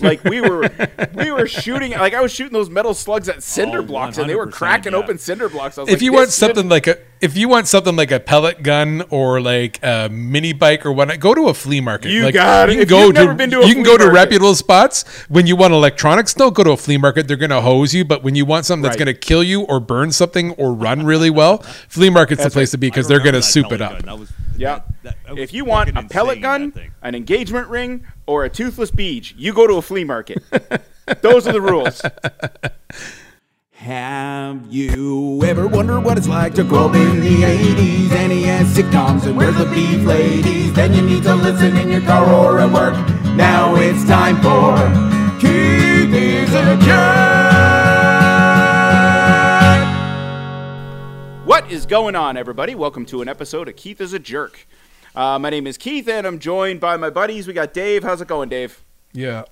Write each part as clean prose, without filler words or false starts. Like we were shooting, like I was shooting those metal slugs at cinder blocks, and they were cracking open cinder blocks. I was if you want something like a pellet gun or like a mini bike or whatnot, go to a flea market. You can go to reputable spots. When you want electronics, don't go to a flea market. They're going to hose you. But when you want something that's going to kill you or burn something or run really well, flea market's the place to be, because they're going to soup it up. If you want a pellet gun, an engagement ring, or a toothless beach, you go to a flea market. Those are the rules. Have you ever wondered what it's like to grow up in the 80s? NES sitcoms and where's the beef ladies? Then you need to listen in your car or at work. Now it's time for Keith is a Jerk. What is going on, everybody? Welcome to an episode of Keith is a Jerk. My name is Keith, and I'm joined by my buddies. We got Dave. How's it going, Dave? Yeah.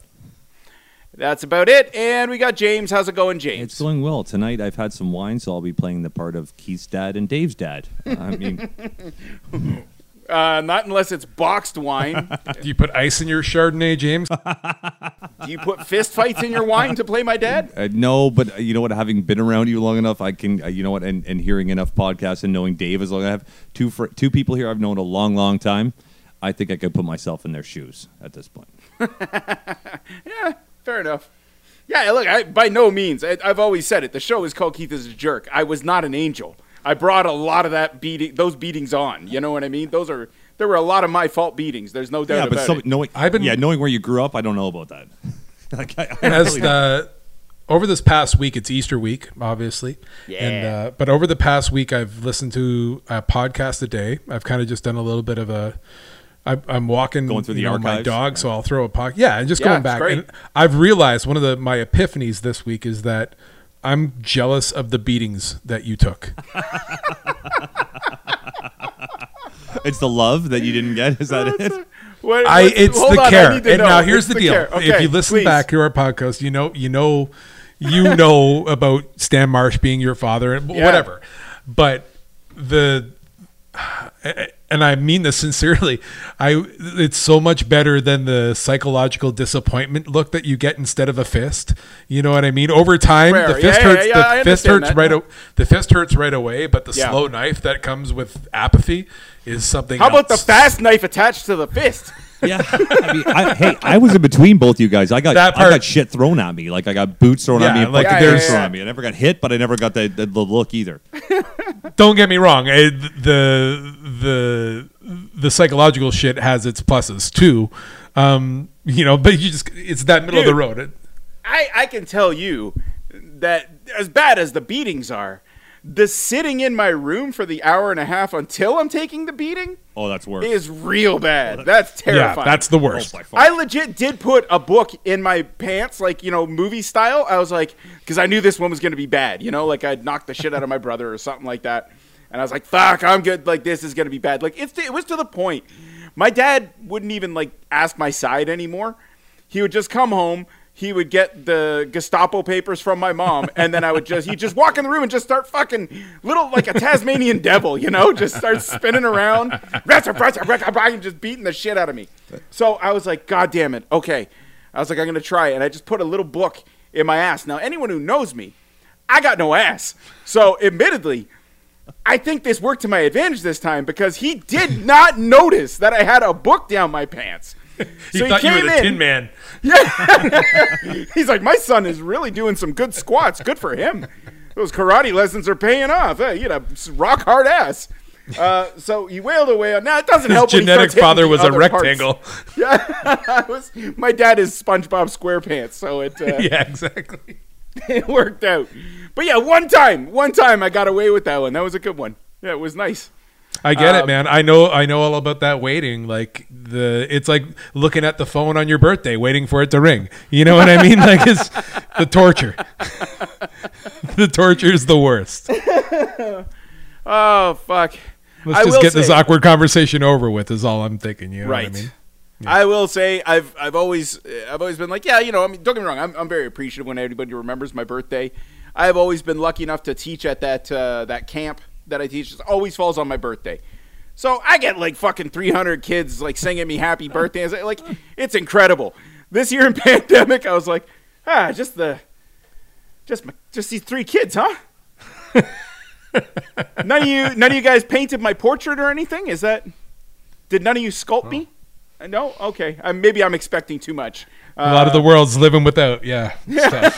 That's about it. And we got James. How's it going, James? It's going well. Tonight I've had some wine, so I'll be playing the part of Keith's dad and Dave's dad. I mean, not unless it's boxed wine. Do you put ice in your Chardonnay, James? Do you put fist fights in your wine to play my dad? No, but you know what? Having been around you long enough, I can, you know what? And hearing enough podcasts and knowing Dave as long as I have, two people here I've known a long, long time. I think I could put myself in their shoes at this point. Yeah. Fair enough. Yeah, look, I've always said it. The show is called Keith is a Jerk. I was not an angel. I brought a lot of those beatings on. You know what I mean? There were a lot of my fault beatings. There's no doubt about it. Knowing where you grew up, I don't know about that. Like, over this past week, it's Easter week, obviously. Yeah. And, but over the past week, I've listened to a podcast a day. I've kind of just done a little bit of a... I'm walking going through the archives, my dog, so I'll throw a pocket. Yeah, and just going back. And I've realized one of my epiphanies this week is that I'm jealous of the beatings that you took. It's the love that you didn't get? Is that it? It's the care. And now here's the deal. Okay, if you listen back to our podcast, you know about Stan Marsh being your father and whatever. But and I mean this sincerely, it's so much better than the psychological disappointment look that you get instead of a fist. You know what I mean? Over time, the fist hurts right away, but the slow knife that comes with apathy is something else. How about the fast knife attached to the fist? Yeah. I mean, I was in between both you guys. I got shit thrown at me. Like, I got boots thrown at me and fucking beers thrown at me. I never got hit, but I never got the look either. Don't get me wrong. The psychological shit has its pluses too. But it's that middle of the road. I can tell you that as bad as the beatings are, the sitting in my room for the hour and a half until I'm taking the beating. Oh, that's worse. Is real bad. That's terrifying. Yeah, that's the worst. Oh, I legit did put a book in my pants, like, movie style. I was like, because I knew this one was going to be bad. Like I'd knocked the shit out of my brother or something like that. And I was like, fuck, I'm good. Like, this is going to be bad. Like, it was to the point. My dad wouldn't even ask my side anymore. He would just come home. He would get the Gestapo papers from my mom, and then he'd just walk in the room and just start fucking little like a Tasmanian devil, just start spinning around, and just beating the shit out of me. So I was like, God damn it. Okay. I was like, I'm going to try it. And I just put a little book in my ass. Now, anyone who knows me, I got no ass. So admittedly, I think this worked to my advantage this time because he did not notice that I had a book down my pants. He thought you were the Tin Man. Yeah. He's like, my son is really doing some good squats. Good for him. Those karate lessons are paying off. Hey, you had a rock hard ass. So he wailed away. Now, it doesn't help. His genetic father was a rectangle. Parts. Yeah. My dad is SpongeBob SquarePants, so it. Yeah, exactly. It worked out. But yeah, one time I got away with that one. That was a good one. Yeah, it was nice. I get it, man. I know all about that waiting. Like it's like looking at the phone on your birthday, waiting for it to ring. You know what I mean? Like it's the torture. The torture is the worst. Oh fuck! Let's just get this awkward conversation over with. Is all I'm thinking. You know what I mean? Yeah. I will say I've always been like, I mean, don't get me wrong. I'm very appreciative when everybody remembers my birthday. I've always been lucky enough to teach at that camp that I teach. It always falls on my birthday. So I get like fucking 300 kids like singing me happy birthdays. Like, it's incredible. This year in pandemic, I was like, just these three kids, huh? None of you guys painted my portrait or anything? Is that? Did none of you sculpt me? No? Okay. Maybe I'm expecting too much. A lot of the world's living without, stuff.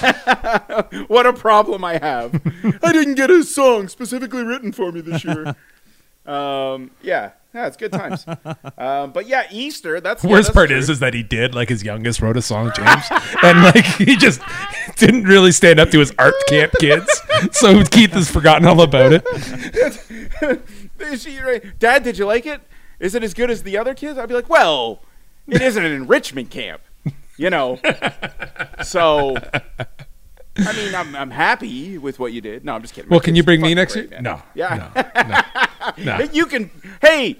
What a problem I have. I didn't get a song specifically written for me this year. Yeah, it's good times. But yeah, Easter. The worst part is that he did. Like, his youngest wrote a song, James, and like he just didn't really stand up to his art camp kids. So Keith has forgotten all about it. Dad, did you like it? Is it as good as the other kids? I'd be like, well, it isn't an enrichment camp, you know. So, I mean, I'm happy with what you did. No, I'm just kidding. Well, can you bring me next year? No. Yeah. No. Nah. You can, hey,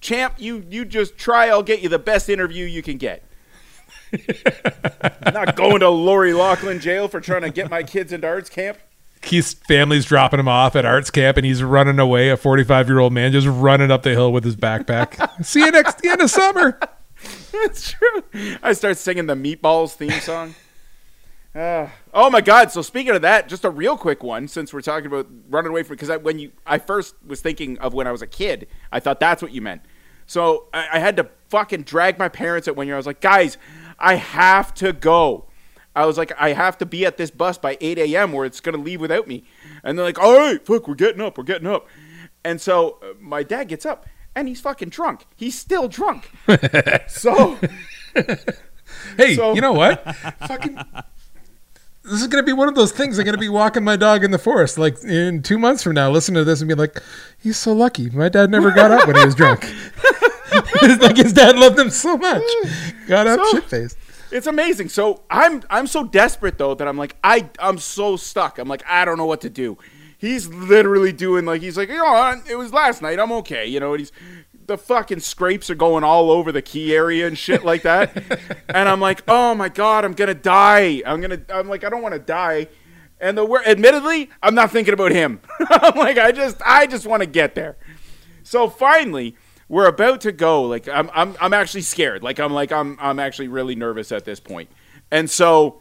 champ, you just try. I'll get you the best interview you can get. I'm not going to Lori Loughlin jail for trying to get my kids into arts camp. Keith's family's dropping him off at arts camp, and he's running away. A 45-year-old man just running up the hill with his backpack. See you next end of summer. That's true. I start singing the Meatballs theme song. Oh my God! So speaking of that, just a real quick one, since we're talking about running away from, because I first was thinking of when I was a kid, I thought that's what you meant. So I had to fucking drag my parents at one year. I was like, guys, I have to go. I was like, I have to be at this bus by 8 a.m. or it's gonna leave without me. And they're like, all right, fuck, we're getting up. And so my dad gets up and he's fucking drunk. He's still drunk. So hey, you know what? Fucking. This is going to be one of those things. I'm going to be walking my dog in the forest like in 2 months from now, listen to this and be like, he's so lucky. My dad never got up when he was drunk. Like, his dad loved him so much. Got up shit-faced. It's amazing. So I'm so desperate, though, that I'm like, I'm so stuck. I'm like, I don't know what to do. He's literally doing like, he's like, it was last night. I'm okay. You know, and he's, the fucking scrapes are going all over the key area and shit like that. And I'm like, oh my God, I'm going to die. I'm like, I don't want to die. And admittedly, I'm not thinking about him. I'm like, I just want to get there. So finally we're about to go. Like, I'm actually scared. Like, I'm actually really nervous at this point. And so,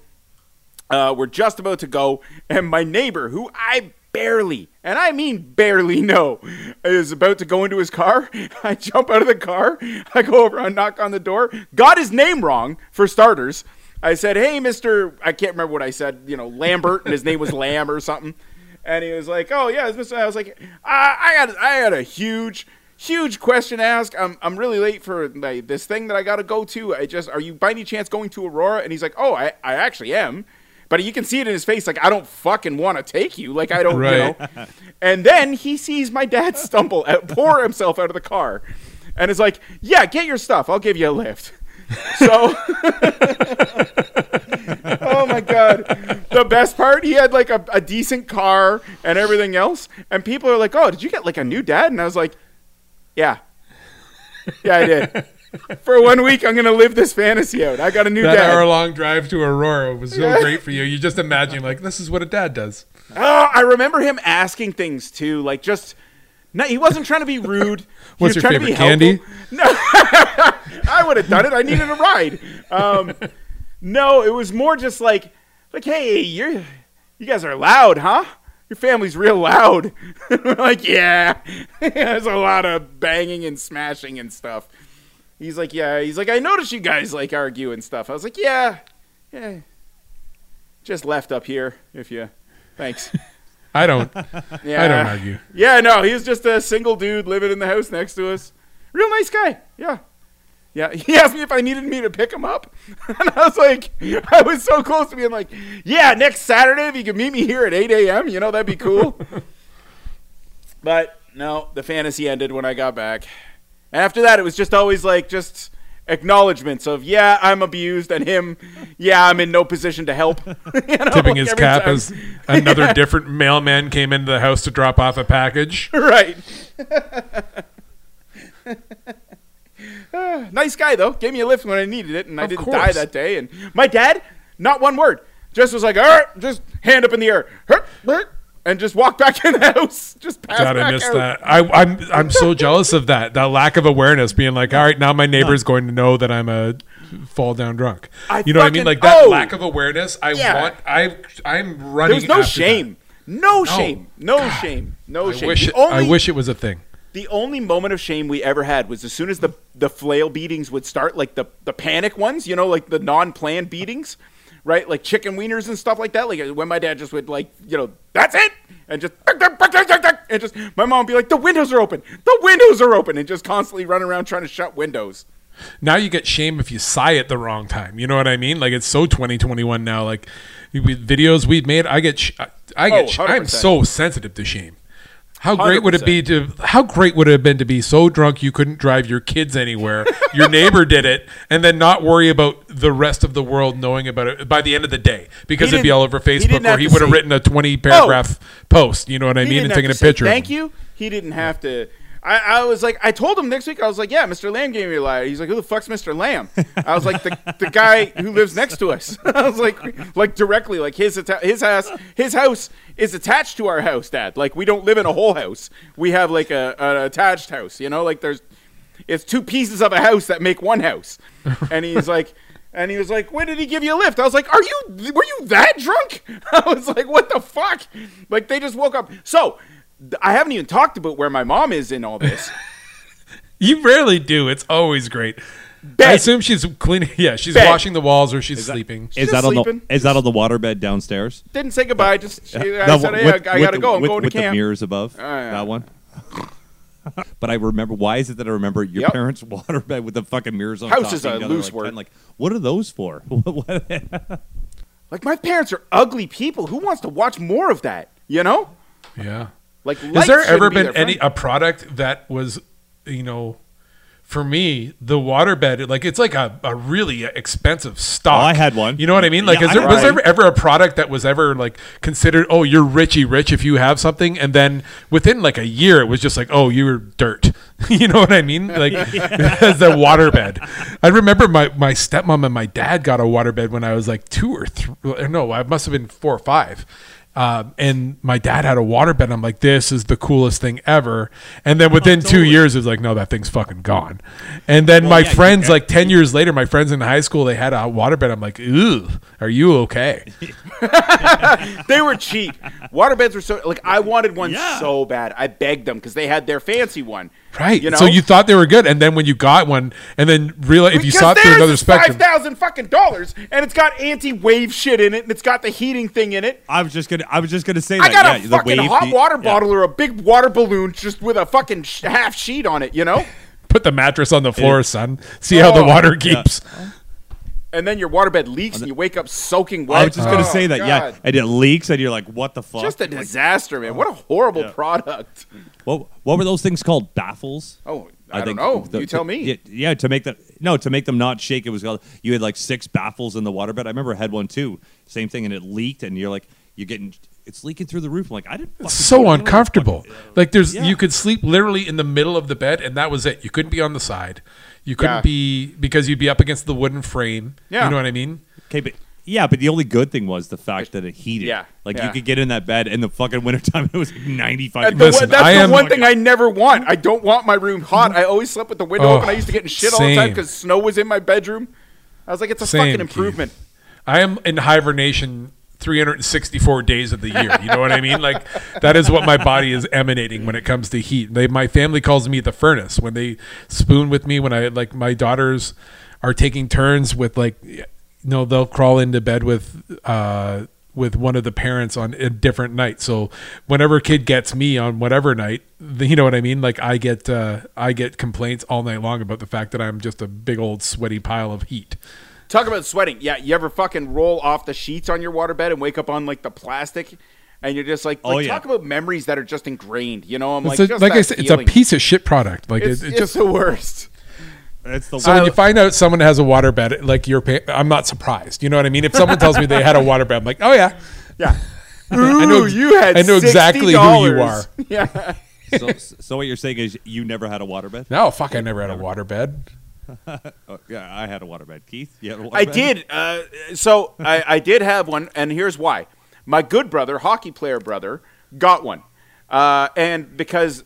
we're just about to go. And my neighbor, who I barely, and I mean barely know, is about to go into his car. I jump out of the car. I go over and knock on the door. Got his name wrong, for starters. I said, hey, Mr. I can't remember what I said, Lambert, and his name was Lamb or something. And he was like, oh, yeah, it's Mr. I was like, I had a huge question to ask. I'm really late for this thing that I got to go to. Are you by any chance going to Aurora? And he's like, oh, I actually am. But you can see it in his face, like, I don't fucking want to take you. Like, I don't, know. And then he sees my dad pour himself out of the car. And is like, yeah, get your stuff. I'll give you a lift. So, oh, my God. The best part, he had, like, a decent car and everything else. And people are like, oh, did you get, like, a new dad? And I was like, yeah. Yeah, I did. For 1 week, I'm going to live this fantasy out. I got a new dad. That hour-long drive to Aurora was so great for you. You just imagine, like, this is what a dad does. Oh, I remember him asking things, too. Like, he wasn't trying to be rude. What's your favorite candy? No, I would have done it. I needed a ride. No, it was more just like, hey, you guys are loud, huh? Your family's real loud. We're like, yeah. There's a lot of banging and smashing and stuff. He's like, yeah. He's like, I noticed you guys like argue and stuff. I was like, yeah. Just left up here, thanks. I don't argue. Yeah, no, he was just a single dude living in the house next to us. Real nice guy. Yeah. He asked me if I needed me to pick him up, and I was like, I was so close to being like, yeah, next Saturday if you could meet me here at 8 a.m., that'd be cool. But no, the fantasy ended when I got back. And after that, it was just always like just acknowledgments of, yeah, I'm abused, and him, yeah, I'm in no position to help. Tipping his cap time. As another different mailman came into the house to drop off a package. Right. Nice guy, though. Gave me a lift when I needed it, and I didn't die that day. And my dad, not one word. Just was like, all right, just hand up in the air. And just walk back in the house. Just pass God, back I missed out. That. I'm so jealous of that lack of awareness, being like, all right, now my neighbor's going to know that I'm a fall down drunk. You know what I mean? Like that lack of awareness. I'm running. There's no shame. No shame. I wish it was a thing. The only moment of shame we ever had was as soon as the flail beatings would start, like the panic ones, you know, like the non-planned beatings, right? Like chicken wieners and stuff like that. Like when my dad just would, like, you know, that's it. And just my mom would be like, the windows are open. The windows are open. And just constantly run around trying to shut windows. Now you get shame if you sigh at the wrong time. You know what I mean? Like, it's so 2021 now. Like videos we've made, I'm so sensitive to shame. How great 100%. Would it be to? How great would it have been to be so drunk you couldn't drive your kids anywhere? Your neighbor did it, and then not worry about the rest of the world knowing about it by the end of the day, because it'd be all over Facebook, or he would have written a 20-paragraph post. You know what I mean? And taken a picture. Thank you. He didn't have to. I was like, I told him next week. I was like, yeah, Mr. Lamb gave me a lie. He's like, who the fuck's Mr. Lamb? I was like, the guy who lives next to us. I was like directly, like his house is attached to our house, Dad. Like, we don't live in a whole house. We have like an attached house, you know. Like it's two pieces of a house that make one house. And he's like, and he was like, when did he give you a lift? I was like, were you that drunk? I was like, what the fuck? Like, they just woke up. So I haven't even talked about where my mom is in all this. You rarely do. It's always great. Bed. I assume she's cleaning. Yeah, she's washing the walls, or she's sleeping. Is that on the waterbed downstairs? Didn't say goodbye. I gotta go. I'm going to camp. With the mirrors above, that one. But I remember. Why is it that I remember your parents' waterbed with the fucking mirrors on? House is a loose word. Like, what are those for? Like, my parents are ugly people. Who wants to watch more of that? You know? Yeah. Like, has there ever been a product that was, you know, for me, the waterbed, like, it's like a really expensive stock. Oh, I had one. You know what I mean? Like, was there ever a product that was ever, like, considered, oh, you're richy rich if you have something, and then within, like, a year, it was just like, oh, you're dirt. You know what I mean? Like, as the waterbed. I remember my stepmom and my dad got a waterbed when I was, like, 2 or 3. No, I must have been 4 or 5. And my dad had a waterbed. I'm like, this is the coolest thing ever. And then within 2 years, it was like, no, that thing's fucking gone. And then friends, like 10 years later, my friends in high school, they had a waterbed. I'm like, ooh, are you okay? They were cheap. Waterbeds were so, like, I wanted one so bad. I begged them because they had their fancy one. Right. You know? So you thought they were good. And then when you got one, and then realized if you saw it through another spectrum. $5,000 fucking dollars, and it's got anti-wave shit in it, and it's got the heating thing in it. I was just gonna say that. I got a fucking hot water bottle or a big water balloon just with a fucking half sheet on it, you know? Put the mattress on the floor, son. See how the water keeps. Yeah. And then your waterbed leaks and you wake up soaking wet. I was just going to say that, God. Yeah. And it leaks and you're like, what the fuck? Just a disaster, man. What a horrible product. Well, what were those things called? Baffles? Oh, I don't know. You tell me. Yeah, to make them not shake, it was called, you had like 6 baffles in the waterbed. I remember I had one too. Same thing, and it leaked and you're like, it's leaking through the roof. I'm like, I didn't. It's so uncomfortable. Like, you could sleep literally in the middle of the bed, and that was it. You couldn't be on the side. You couldn't be, because you'd be up against the wooden frame. Yeah. You know what I mean? Okay, but the only good thing was the fact that it heated. Yeah. Like, you could get in that bed in the fucking wintertime. It was like 95 degrees. That's the one thing I never want. I don't want my room hot. I always slept with the window open. I used to get in shit all the time because snow was in my bedroom. I was like, it's a fucking improvement. Keith. I am in hibernation 364 days of the year. You know what I mean? Like, that is what my body is emanating when it comes to heat. My family calls me the furnace when they spoon with me, when I, like, my daughters are taking turns with, like, you know, they'll crawl into bed with one of the parents on a different night. So whenever a kid gets me on whatever night, you know what I mean? Like, I get complaints all night long about the fact that I'm just a big old sweaty pile of heat. Talk about sweating. Yeah, you ever fucking roll off the sheets on your waterbed and wake up on, like, the plastic, and you're just like, talk about memories that are just ingrained. You know, it's a piece of shit product. Like, it's just the worst. It's the worst. So when you find out someone has a waterbed, like, I'm not surprised. You know what I mean? If someone tells me they had a waterbed, I'm like, oh yeah, yeah. Ooh, you had. I know exactly who you are. Yeah. So what you're saying is you never had a waterbed? No, fuck, I never had a waterbed. Yeah, I had a waterbed. Keith, you had a waterbed? I did. So I did have one, and here's why. My good brother, hockey player brother, got one. And because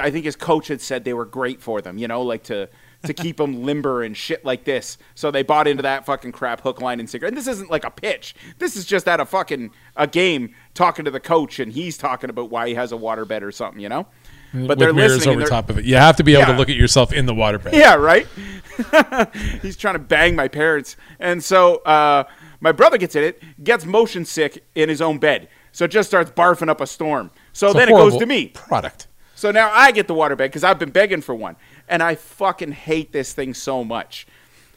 I think his coach had said they were great for them, you know, like to to keep them limber and shit like this. So they bought into that fucking crap hook, line, and sinker. And this isn't like a pitch. This is just at a game talking to the coach, and he's talking about why he has a waterbed or something, you know? But they're listening over top of it. You have to be able to look at yourself in the waterbed. Yeah, right? He's trying to bang my parents. And so my brother gets in it, gets motion sick in his own bed. So it just starts barfing up a storm. So then it goes to me. So now I get the waterbed because I've been begging for one. And I fucking hate this thing so much.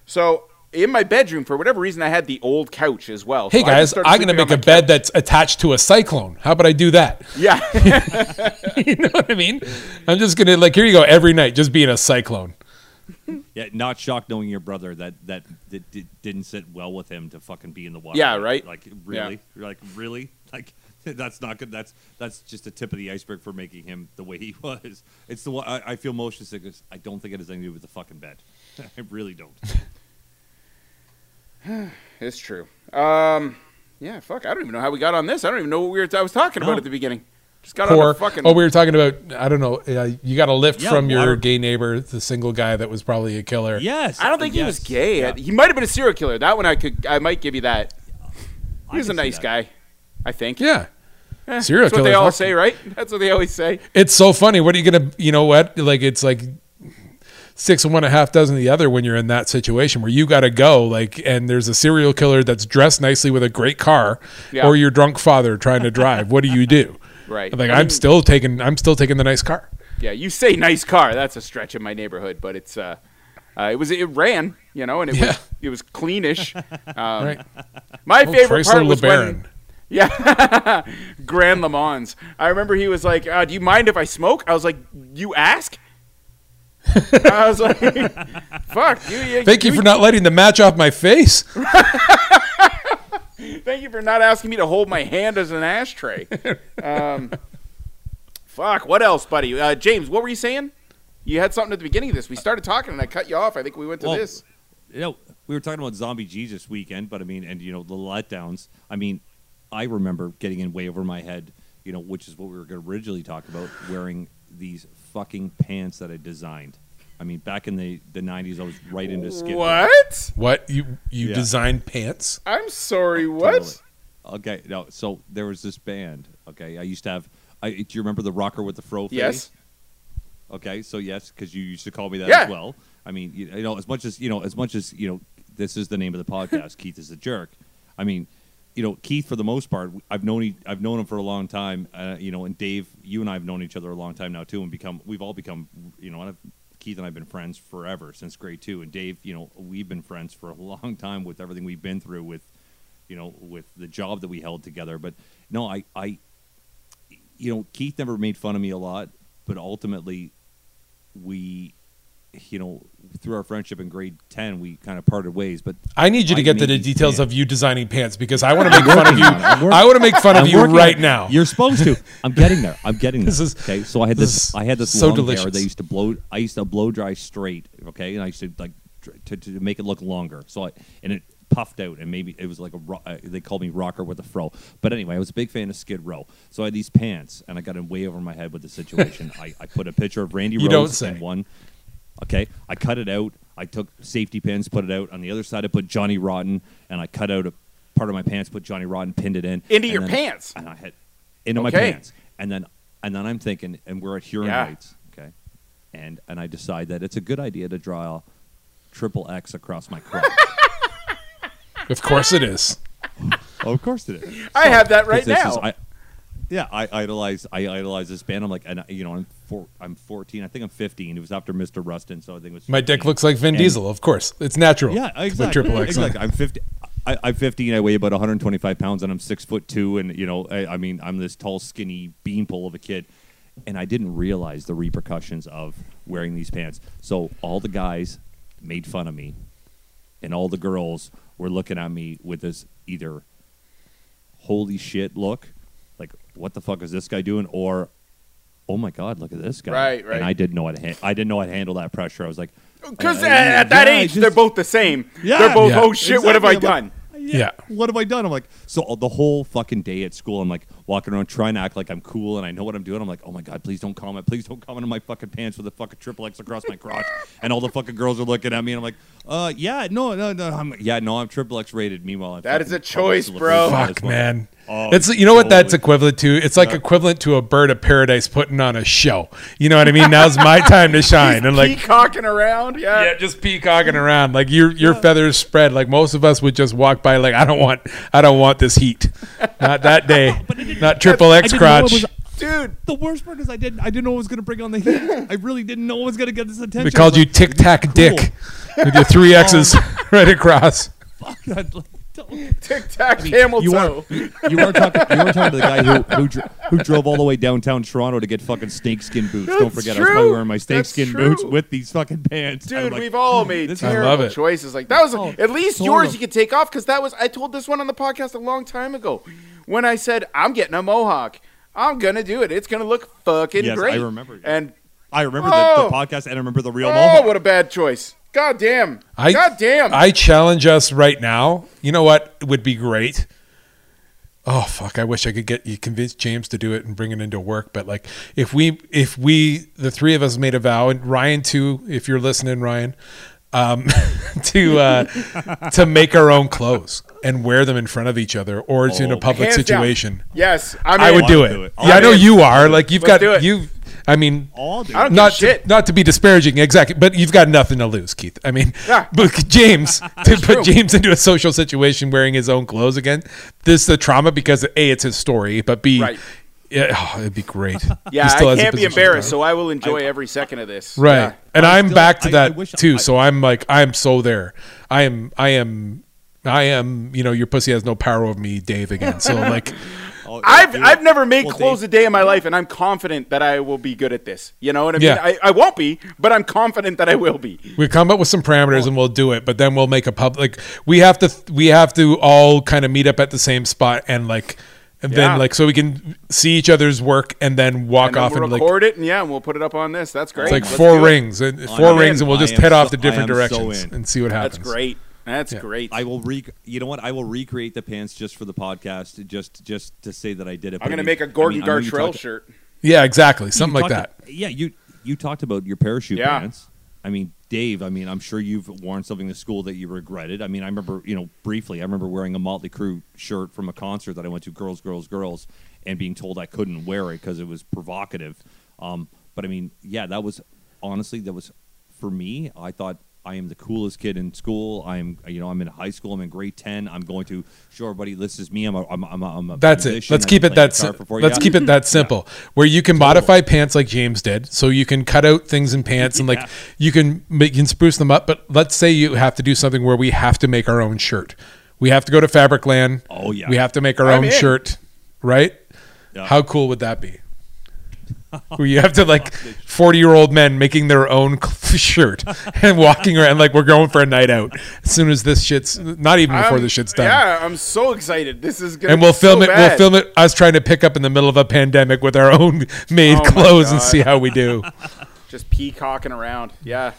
So in my bedroom, for whatever reason, I had the old couch as well. Hey, so guys, I'm going to make a bed that's attached to a cyclone. How about I do that? Yeah. You know what I mean? I'm just going to, like, here you go, every night, just being a cyclone. Yeah, not shocked knowing your brother that didn't sit well with him to fucking be in the water. Yeah, right? Like, really? Yeah. Like, really? Like, that's not good. That's just the tip of the iceberg for making him the way he was. It's the one I feel motion sickness. I don't think it has anything to do with the fucking bed. I really don't. It's true. Yeah. Fuck. I don't even know how we got on this. I don't even know what I was talking about at the beginning. Just got on a fucking. Oh, we were talking about. I don't know. You got a lift from your gay neighbor, the single guy that was probably a killer. Yes. I don't think he was gay. Yeah. He might have been a serial killer. That one I might give you that. He was a nice guy. I think. Yeah. Serial That's killer. What they all say, right? That's what they always say. It's so funny. What are you going to, you know what? Like, it's like six and one and a half dozen of the other when you're in that situation where you got to go, like, and there's a serial killer that's dressed nicely with a great car or your drunk father trying to drive. What do you do? Right. Like, I mean, I'm still taking the nice car. Yeah. You say nice car. That's a stretch in my neighborhood, but it's, it ran, you know, and it was cleanish. Right. My favorite Chrysler part was LeBaron. Yeah, Grand Le Mans. I remember he was like, do you mind if I smoke? I was like, you ask? I was like, fuck. Thank you for not letting the match off my face. Thank you for not asking me to hold my hand as an ashtray. Fuck, what else, buddy? James, what were you saying? You had something at the beginning of this. We started talking, and I cut you off. I think we went to this. You know, we were talking about Zombie Jesus weekend, but I mean, and, you know, the letdowns. I mean, I remember getting in way over my head, you know, which is what we were going to originally talk about, wearing these fucking pants that I designed. I mean, back in the 90s, I was right into Skid Row. What? What? You designed pants? I'm sorry, what? Totally. Okay, no, so there was this band, okay? I used to have, do you remember the rocker with the fro face? Yes. Okay, so yes, because you used to call me that as well. I mean, you know, as much as, this is the name of the podcast, Keith is a jerk. I mean... You know, Keith, for the most part, I've known him for a long time. You know, and Dave, you and I have known each other a long time now too, and we've all become. You know, Keith and I've been friends forever since grade 2, and Dave, you know, we've been friends for a long time with everything we've been through with the job that we held together. But no, I, you know, Keith never made fun of me a lot, but ultimately, we. You know, through our friendship in grade 10, we kind of parted ways. But I need you to get to the details of you designing pants because I want to make fun of you. I want to make fun of you right now. You're supposed to. I'm getting there. This is okay. So I had this long hair. They used to blow. I used to blow dry straight. Okay, and I used to like to make it look longer. So it puffed out, and maybe it was like they called me rocker with a fro. But anyway, I was a big fan of Skid Row. So I had these pants, and I got in way over my head with the situation. I put a picture of Randy Rose in one. Okay, I cut it out. I took safety pins, put it out. On the other side, I put Johnny Rotten, and I cut out a part of my pants, put Johnny Rotten, pinned it in. Into your pants? And I had into my pants. And then I'm thinking, and we're at Huron Heights, okay? And I decide that it's a good idea to draw triple X across my crotch. Of course it is. Oh, of course it is. So, I have that right now. I idolized this band. I'm like, and you know, I'm 14. I think I'm 15. It was after Mr. Rustin, so I think it was 15. My dick looks like Vin Diesel. Of course, it's natural. Yeah, exactly. Triple X. Exactly. I'm 50. I'm 15. I weigh about 125 pounds, and I'm 6'2", and you know, I mean, I'm this tall, skinny beanpole of a kid, and I didn't realize the repercussions of wearing these pants. So all the guys made fun of me, and all the girls were looking at me with this either holy shit look. Like, what the fuck is this guy doing? Or, oh my God, look at this guy! Right. And I didn't know how to handle that pressure. I was like, because at that age, they're both the same. Yeah, they're both. Yeah. Oh shit! Exactly. What have I done? I'm like, what have I done? I'm like, so the whole fucking day at school, I'm like, walking around trying to act like I'm cool and I know what I'm doing. I'm like, oh my God, please don't comment. Please don't comment on my fucking pants with a fucking triple X across my crotch. And all the fucking girls are looking at me and I'm like, I'm triple X rated. Meanwhile, that is a choice, bro. Fuck, man. Oh, it's, you know what that's equivalent to? It's like equivalent to a bird of paradise putting on a show. You know what I mean? Now's my time to shine. And like peacocking around, yeah, just peacocking around. Like your feathers spread. Like most of us would just walk by. Like I don't want this heat. Not that day. Not triple X crotch. Dude, the worst part is I didn't know it was going to bring on the heat. I really didn't know it was going to get this attention. They called you Tic Tac Dick with your three X's right across. Fuck that. Tic Tac Camel Toe. You are talking to the guy who drove all the way downtown Toronto to get fucking snakeskin boots. That's Don't forget, true. I was probably wearing my snakeskin boots with these fucking pants. Dude, like, we've all made terrible choices. Like that was at least yours. You could take off because that was. I told this one on the podcast a long time ago when I said I'm getting a mohawk. I'm gonna do it. It's gonna look fucking great. I remember. And I remember the podcast and I remember the real mohawk. Oh, what a bad choice. God damn. I challenge us right now. You know what would be great? Oh, fuck. I wish I could get you convinced James to do it and bring it into work. But like if we, the three of us made a vow, and Ryan too, if you're listening, Ryan, to make our own clothes and wear them in front of each other or it's in a public situation. Down. Yes. I would do it. Yeah, I know you are. Like not to be disparaging, exactly, but you've got nothing to lose, Keith. I mean, but James, to put James into a social situation wearing his own clothes again, this is the trauma because, A, it's his story, but B, it'd be great. Yeah, I can't be embarrassed, so I will enjoy every second of this. Right, yeah. And I'm back to that too, so I'm like, I'm so there. I am, you know, your pussy has no power over me, Dave, again, so like... I've never made clothes a day in my life, and I'm confident that I will be good at this. You know what I mean? Yeah. I won't be, but I'm confident that I will be. We come up with some parameters, and we'll do it. But then we'll make a public. Like, we have to all kind of meet up at the same spot, and like, then like so we can see each other's work, and then walk off and record it, and we'll put it up on this. That's great. It's like four rings, and we'll just head off the different directions and see what happens. That's great. That's great. You know what? I will recreate the pants just for the podcast, just to say that I did it. I'm going to make a Gordon Gartrell shirt. Yeah, exactly. Something like that. Yeah, you talked about your parachute pants. I mean, Dave, I'm sure you've worn something to school that you regretted. I mean, I remember, briefly, I remember wearing a Motley Crue shirt from a concert that I went to, Girls, Girls, Girls, and being told I couldn't wear it because it was provocative. But I mean, that was, honestly, for me, I thought, I am the coolest kid in school. I'm in high school. I'm in grade 10. I'm going to show everybody this is me. I'm a That's musician. It. Let's keep it that simple. Let's keep it that simple. Where you can modify pants like James did, so you can cut out things in pants and like you can spruce them up. But let's say you have to do something where we have to make our own shirt. We have to go to Fabricland. Oh yeah. We have to make our own shirt, right? Yeah. How cool would that be? Where you have to like 40-year-old men making their own shirt and walking around like we're going for a night out as soon as this shit's not even before the shit's done. Yeah, I'm so excited. This is gonna. And we'll film it. Bad. We'll film it. Us trying to pick up in the middle of a pandemic with our own made clothes and see how we do. Just peacocking around. Yeah.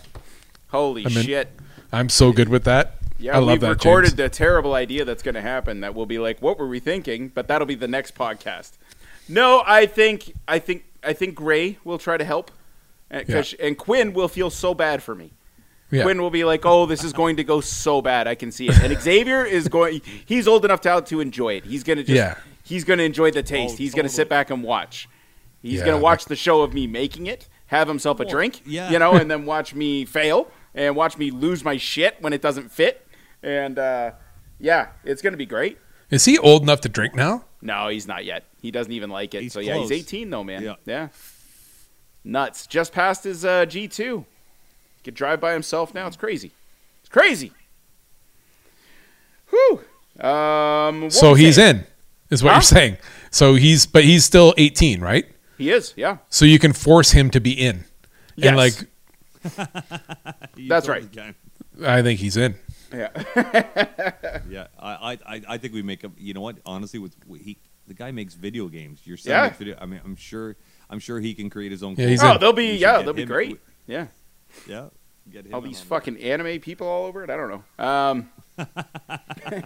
Holy shit. I'm so good with that. Yeah, we've recorded the terrible idea that's going to happen. That we'll be like, what were we thinking? But that'll be the next podcast. No, I think Gray will try to help, and Quinn will feel so bad for me. Yeah. Quinn will be like, "Oh, this is going to go so bad. I can see it." And Xavier is going. He's old enough to enjoy it. He's gonna just. Yeah. He's gonna enjoy the taste. He's gonna sit back and watch. He's gonna watch the show of me making it, have himself a drink, and then watch me fail and watch me lose my shit when it doesn't fit. And it's gonna be great. Is he old enough to drink now? No, he's not yet. He doesn't even like it. So, he's 18, though, man. Yeah. Nuts. Just passed his G2. He could drive by himself now. It's crazy. It's crazy. Whew. So, he's in, is what you're saying. So, he's still 18, right? He is, yeah. So, you can force him to be in. Yes. And that's right. I think he's in. Yeah. I think we make him. You know what? Honestly, the guy makes video games. Your son makes video. I mean, I'm sure he can create his own. Yeah, they'll be great. Yeah. Get him all these fucking anime people all over it. I don't know.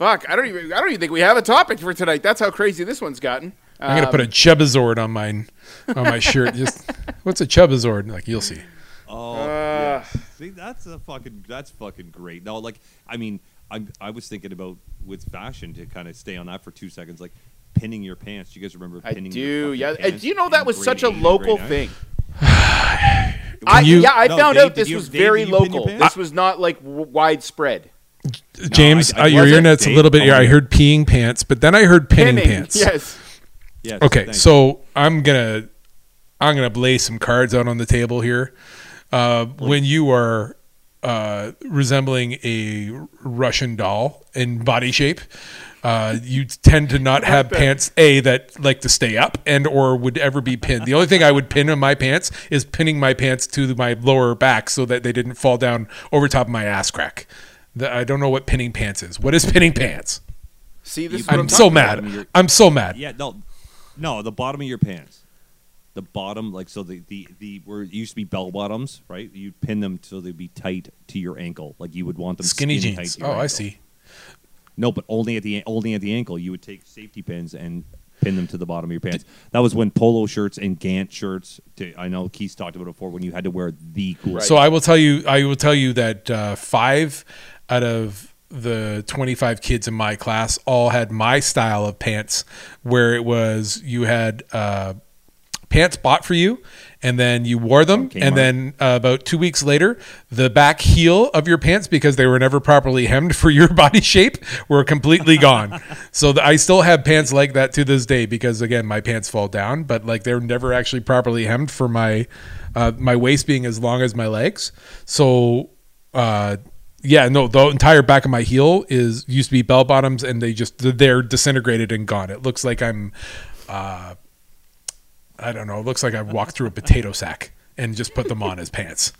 Fuck, I don't even think we have a topic for tonight. That's how crazy this one's gotten. I'm gonna put a Chubbazord on my shirt. Just what's a Chubbazord? Like you'll see. Oh, yeah. See, that's fucking great. No, like I mean, I was thinking about with fashion to kind of stay on that for 2 seconds, like pinning your pants. Do you guys remember pinning? I do. Your yeah. Pants? Do you know that was such a local thing? I found out this was very local. This was not like widespread. James, no, your internet's a little bit. I heard peeing pants, but then I heard pinning pants. Yes. Okay, so I'm gonna lay some cards out on the table here. When you are resembling a Russian doll in body shape, you tend to not have pants that like to stay up and or would ever be pinned. The only thing I would pin on my pants is pinning my pants to my lower back so that they didn't fall down over top of my ass crack. I don't know what pinning pants is. What is pinning pants? See, this I'm so mad. I'm so mad. Yeah, no, the bottom of your pants. The bottom, like, so the where it used to be bell bottoms, right? You'd pin them so they'd be tight to your ankle. Like you would want them skinny jeans. Tight to your ankle. I see. No, but only at the ankle. You would take safety pins and pin them to the bottom of your pants. That was when polo shirts and Gantt shirts. I know Keith talked about it before when you had to wear the cool. Right. So I will tell you that 5 out of the 25 kids in my class all had my style of pants where it was you had pants bought for you and then you wore them and then about 2 weeks later the back heel of your pants, because they were never properly hemmed for your body shape, were completely gone. So I still have pants like that to this day because, again, my pants fall down, but like they're never actually properly hemmed for my waist being as long as my legs. So yeah, no, the entire back of my heel used to be bell bottoms, and they're disintegrated and gone. It looks like I'm, I don't know, it looks like I walked through a potato sack and just put them on as pants.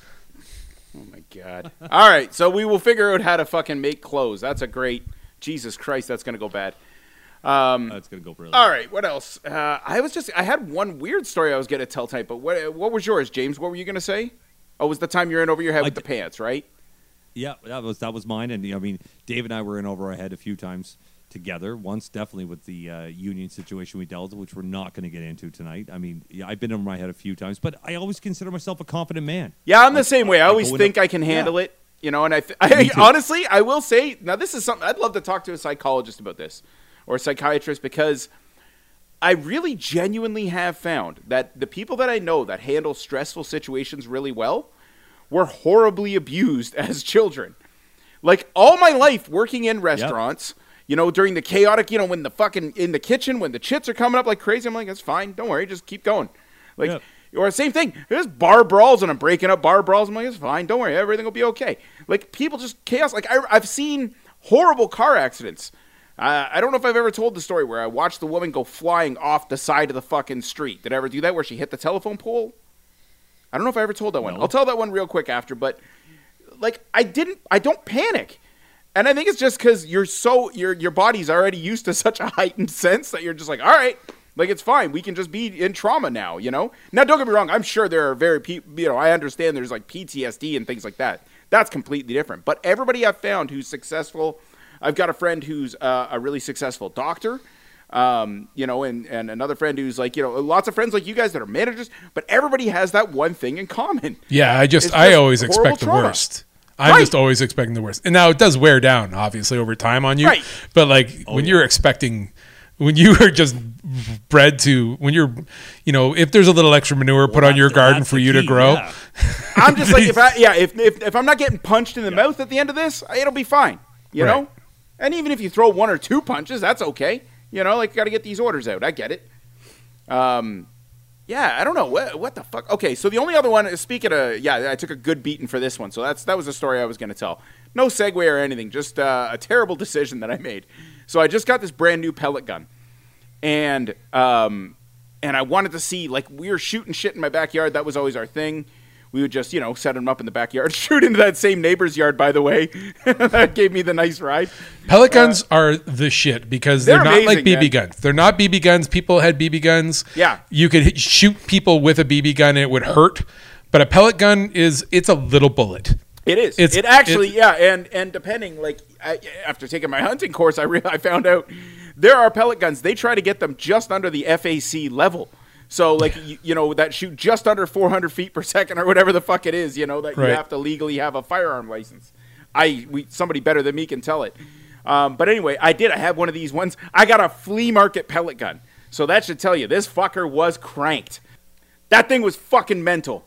Oh my God! All right, so we will figure out how to fucking make clothes. That's a great, Jesus Christ, that's gonna go bad. That's gonna go brilliant. All right, what else? I had one weird story I was gonna tell tonight, but what was yours, James? What were you gonna say? Oh, it was the time you're in over your head with the pants, right? Yeah, that was mine, and I mean, Dave and I were in over our head a few times together. Once, definitely, with the union situation we dealt with, which we're not going to get into tonight. I mean, yeah, I've been over my head a few times, but I always consider myself a confident man. Yeah, I'm the same way. I always think I can handle it, you know. And I honestly, I will say, now this is something I'd love to talk to a psychologist about this, or a psychiatrist, because I really genuinely have found that the people that I know that handle stressful situations really well were horribly abused as children. Like, all my life working in restaurants, you know, during the chaotic, you know, when the fucking, in the kitchen, when the chits are coming up like crazy, I'm like, that's fine, don't worry, just keep going. Like, or same thing, there's bar brawls and I'm breaking up bar brawls, I'm like, it's fine, don't worry, everything will be okay. Like, people just chaos. Like, I've seen horrible car accidents. I don't know if I've ever told the story where I watched the woman go flying off the side of the fucking street. Did I ever do that, where she hit the telephone pole? I don't know if I ever told that one. No. I'll tell that one real quick after, but like I don't panic. And I think it's just because you're so your body's already used to such a heightened sense that you're just like, all right, like it's fine. We can just be in trauma now, you know? Now, don't get me wrong. I'm sure there are I understand there's like PTSD and things like that. That's completely different. But everybody I've found who's successful, I've got a friend who's a really successful doctor, you know, and another friend who's like, you know, lots of friends like you guys that are managers, but everybody has that one thing in common. Yeah, I always expect the worst. I'm just always expecting the worst. And now it does wear down, obviously, over time on you. Right. But like you're expecting, when you are just bred to, when you're, you know, if there's a little extra manure put on your garden for you to grow. Yeah. I'm just like, if I'm not getting punched in the mouth at the end of this, it'll be fine, you know? And even if you throw one or two punches, that's okay. You know, like, got to get these orders out. I get it. Yeah, I don't know. What the fuck? Okay, so the only other one is, speaking of, I took a good beating for this one. So that was the story I was going to tell. No segue or anything, just a terrible decision that I made. So I just got this brand new pellet gun. And I wanted to see, like, we were shooting shit in my backyard. That was always our thing. We would just, you know, set them up in the backyard, shoot into that same neighbor's yard, by the way. That gave me the nice ride. Pellet guns are the shit because they're not amazing, like BB guns. They're not BB guns. People had BB guns. Yeah. You could shoot people with a BB gun and it would hurt. But a pellet gun it's a little bullet. It is. It actually, yeah. And depending, like, after taking my hunting course, I found out there are pellet guns. They try to get them just under the FAC level. So, like, you know, that shoot just under 400 feet per second or whatever the fuck it is, you know, that right. You have to legally have a firearm license. Somebody better than me can tell it. But anyway, I had one of these ones. I got a flea market pellet gun. So that should tell you, this fucker was cranked. That thing was fucking mental.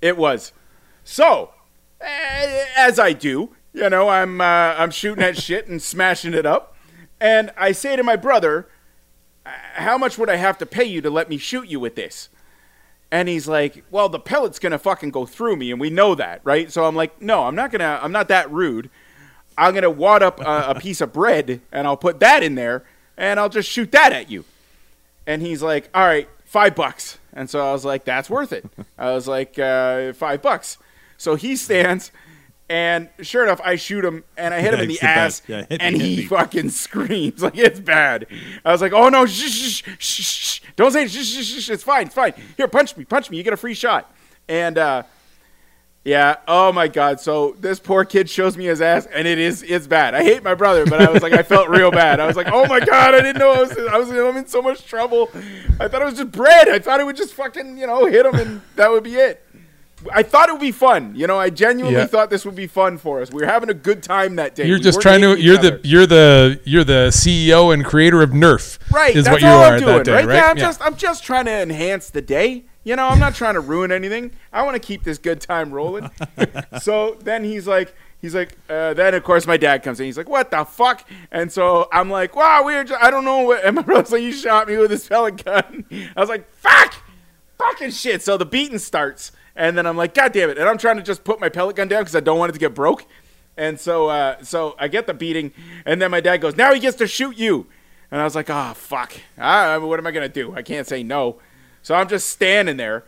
It was. So, as I do, you know, I'm shooting at shit and smashing it up. And I say to my brother, how much would I have to pay you to let me shoot you with this? And he's like, well, the pellet's going to fucking go through me, and we know that, right? So I'm like, no, I'm not that rude. I'm going to wad up a piece of bread, and I'll put that in there, and I'll just shoot that at you. And he's like, all right, $5. And so I was like, that's worth it. I was like, $5. So he stands, and sure enough, I shoot him, and I hit him in the ass, and he fucking screams. Like, it's bad. I was like, oh, no, shh. Don't say shh. It's fine. Here, punch me. You get a free shot. And, yeah, oh my God. So this poor kid shows me his ass, and it's bad. I hate my brother, but I was like, I felt real bad. I was like, oh my God, I didn't know I'm in so much trouble. I thought it was just bread. I thought it would just fucking, you know, hit him, and that would be it. I thought it would be fun. You know, I genuinely thought this would be fun for us. We were having a good time that day. You're just trying to you're the CEO and creator of Nerf. Right. Is what you are that day, right? Yeah, I'm just trying to enhance the day. You know, I'm not trying to ruin anything. I want to keep this good time rolling. So then he's like, then of course my dad comes in. He's like, what the fuck? And so I'm like, wow, I don't know what. And my brother's like, you shot me with this pellet gun. I was like, fucking shit. So the beating starts. And then I'm like, God damn it. And I'm trying to just put my pellet gun down because I don't want it to get broke. And so I get the beating. And then my dad goes, now he gets to shoot you. And I was like, oh, fuck. What am I going to do? I can't say no. So I'm just standing there.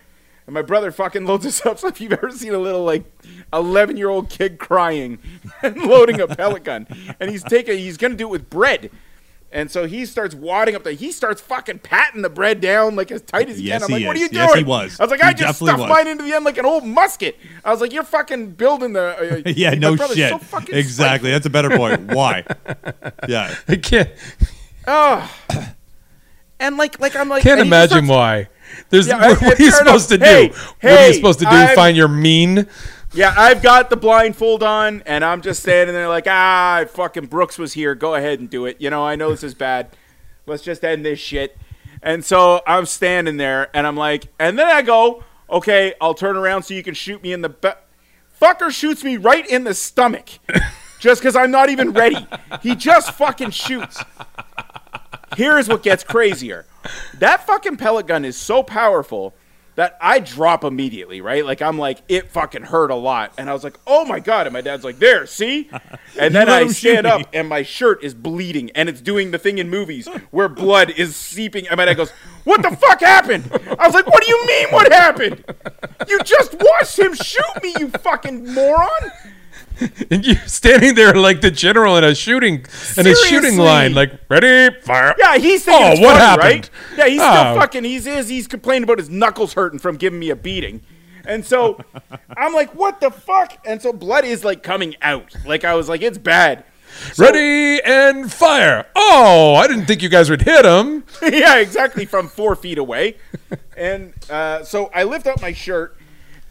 And my brother fucking loads us up. So if you've ever seen a little, like, 11-year-old kid crying and loading a pellet gun. And he's going to do it with bread. And so he starts wadding up there. He starts fucking patting the bread down like as tight as he can. I'm like, what are you doing? Yes, he was. I was like, I just stuffed mine into the end like an old musket. I was like, you're fucking building the. Yeah, no shit. So fucking exactly. That's a better point. Why? Yeah. I can't. Oh. And like I'm like. Can't imagine why. There's what are you supposed to do? What are you supposed to do? Find your mean. Yeah, I've got the blindfold on, and I'm just standing there like, fucking Brooks was here. Go ahead and do it. You know, I know this is bad. Let's just end this shit. And so I'm standing there, and I'm like, and then I go, okay, I'll turn around so you can shoot me in the fucker shoots me right in the stomach just because I'm not even ready. He just fucking shoots. Here's what gets crazier. That fucking pellet gun is so powerful that I drop immediately, right? Like, I'm like, it fucking hurt a lot. And I was like, oh, my God. And my dad's like, there, see? And then I stand up, and my shirt is bleeding, and it's doing the thing in movies where blood is seeping. And my dad goes, what the fuck happened? I was like, what do you mean what happened? You just watched him shoot me, you fucking moron. And you're standing there like the general in a shooting line, like, ready, fire. Yeah, he's thinking it's what funny, happened? Right? Yeah, he's still fucking, he's complaining about his knuckles hurting from giving me a beating. And so I'm like, what the fuck? And so blood is like coming out. Like, I was like, it's bad. So, ready and fire. Oh, I didn't think you guys would hit him. Yeah, exactly, from 4 feet away. And so I lift up my shirt,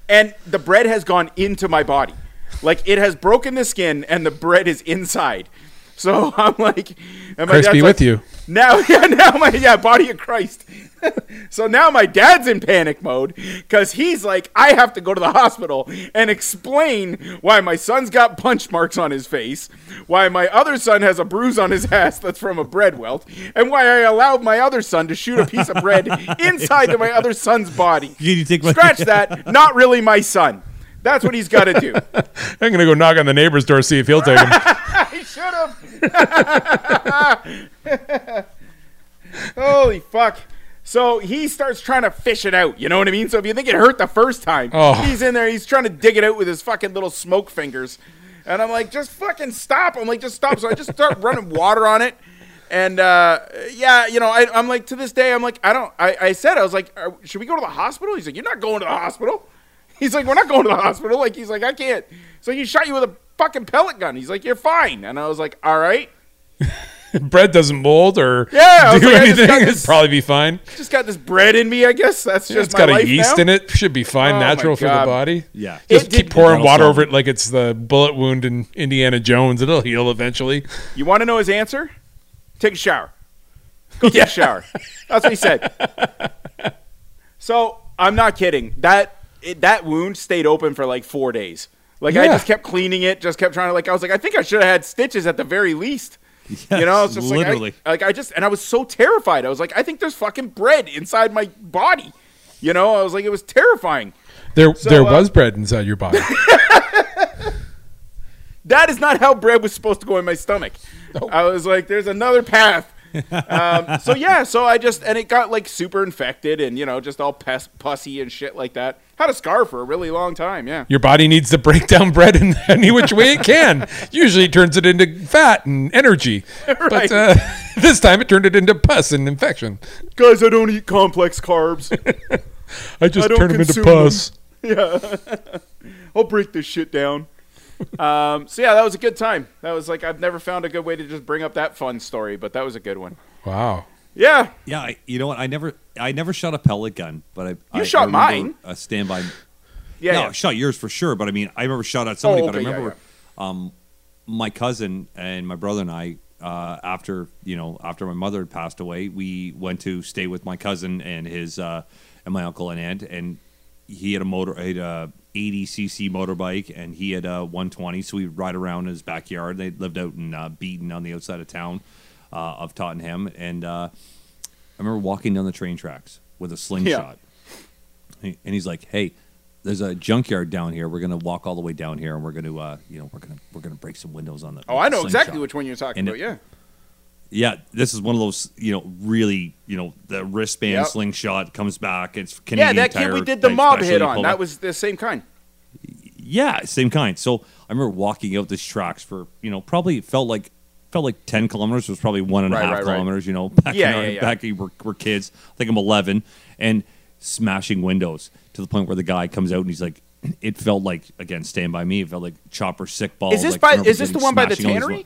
and the bread has gone into my body. Like, it has broken the skin, and the bread is inside. So I'm like, and Christ be with you. Now, body of Christ. So now my dad's in panic mode because he's like, I have to go to the hospital and explain why my son's got punch marks on his face, why my other son has a bruise on his ass that's from a bread welt, and why I allowed my other son to shoot a piece of bread inside to my other son's body. Scratch that. Not really my son. That's what he's got to do. I'm going to go knock on the neighbor's door, see if he'll take him. He should have. Holy fuck. So he starts trying to fish it out. You know what I mean? So if you think it hurt the first time, he's in there. He's trying to dig it out with his fucking little smoke fingers. And I'm like, just fucking stop. I'm like, just stop. So I just start running water on it. And, you know, I'm like, to this day, I'm like, I said, I was like, should we go to the hospital? He's like, you're not going to the hospital. He's like, we're not going to the hospital. Like, he's like, I can't. So he shot you with a fucking pellet gun. He's like, you're fine. And I was like, all right. Bread doesn't mold or do anything. It'd probably be fine. Just got this bread in me, I guess. That's just my life now. It's got a yeast in it. Should be fine, natural for the body. Yeah. Just keep pouring water over it like it's the bullet wound in Indiana Jones. It'll heal eventually. You want to know his answer? Take a shower. Go take a shower. That's what he said. So I'm not kidding. That wound stayed open for like 4 days. Like I just kept cleaning it. Just kept trying to I was like, I think I should have had stitches at the very least. Yes, you know, it's just literally I was so terrified. I was like, I think there's fucking bread inside my body. You know, I was like, it was terrifying. There was bread inside your body. That is not how bread was supposed to go in my stomach. Nope. I was like, there's another path. So I just, and it got like super infected and, you know, just all pussy and shit like that. Had a scar for a really long time. Yeah. Your body needs to break down bread in any which way it can. Usually it turns it into fat and energy. Right. But this time it turned it into pus and infection. Guys, I don't eat complex carbs. I turn them into pus. Yeah. I'll break this shit down. That was a good time. That was like, I've never found a good way to just bring up that fun story, but that was a good one. Wow. Yeah. Yeah. You know what? I never shot a pellet gun, but I shot mine. A standby. Yeah. No, I shot yours for sure. But I mean, I remember shot at somebody, but I remember, my cousin and my brother and I, after my mother had passed away, we went to stay with my cousin and his, and my uncle and aunt, and he had a motor, 80cc motorbike, and he had a 120, so we'd ride around in his backyard. They lived out in Beaton on the outside of town of Tottenham, and I remember walking down the train tracks with a slingshot, and he's like, hey, there's a junkyard down here, we're going to walk all the way down here, and we're going to we're going to break some windows on the I know slingshot. Exactly which one you're talking about. Yeah, this is one of those, really, the wristband slingshot comes back. It's Canadian Tire. Yeah, that kid we did the mob hit on. That was the same kind. Yeah, same kind. So I remember walking out these tracks for, probably felt like 10 kilometers. It was probably 1.5 kilometers, back when we're kids. I think I'm 11. And smashing windows to the point where the guy comes out and he's like, it felt like, again, Stand By Me. It felt like Chopper Sick Balls. Is this the one by the tannery?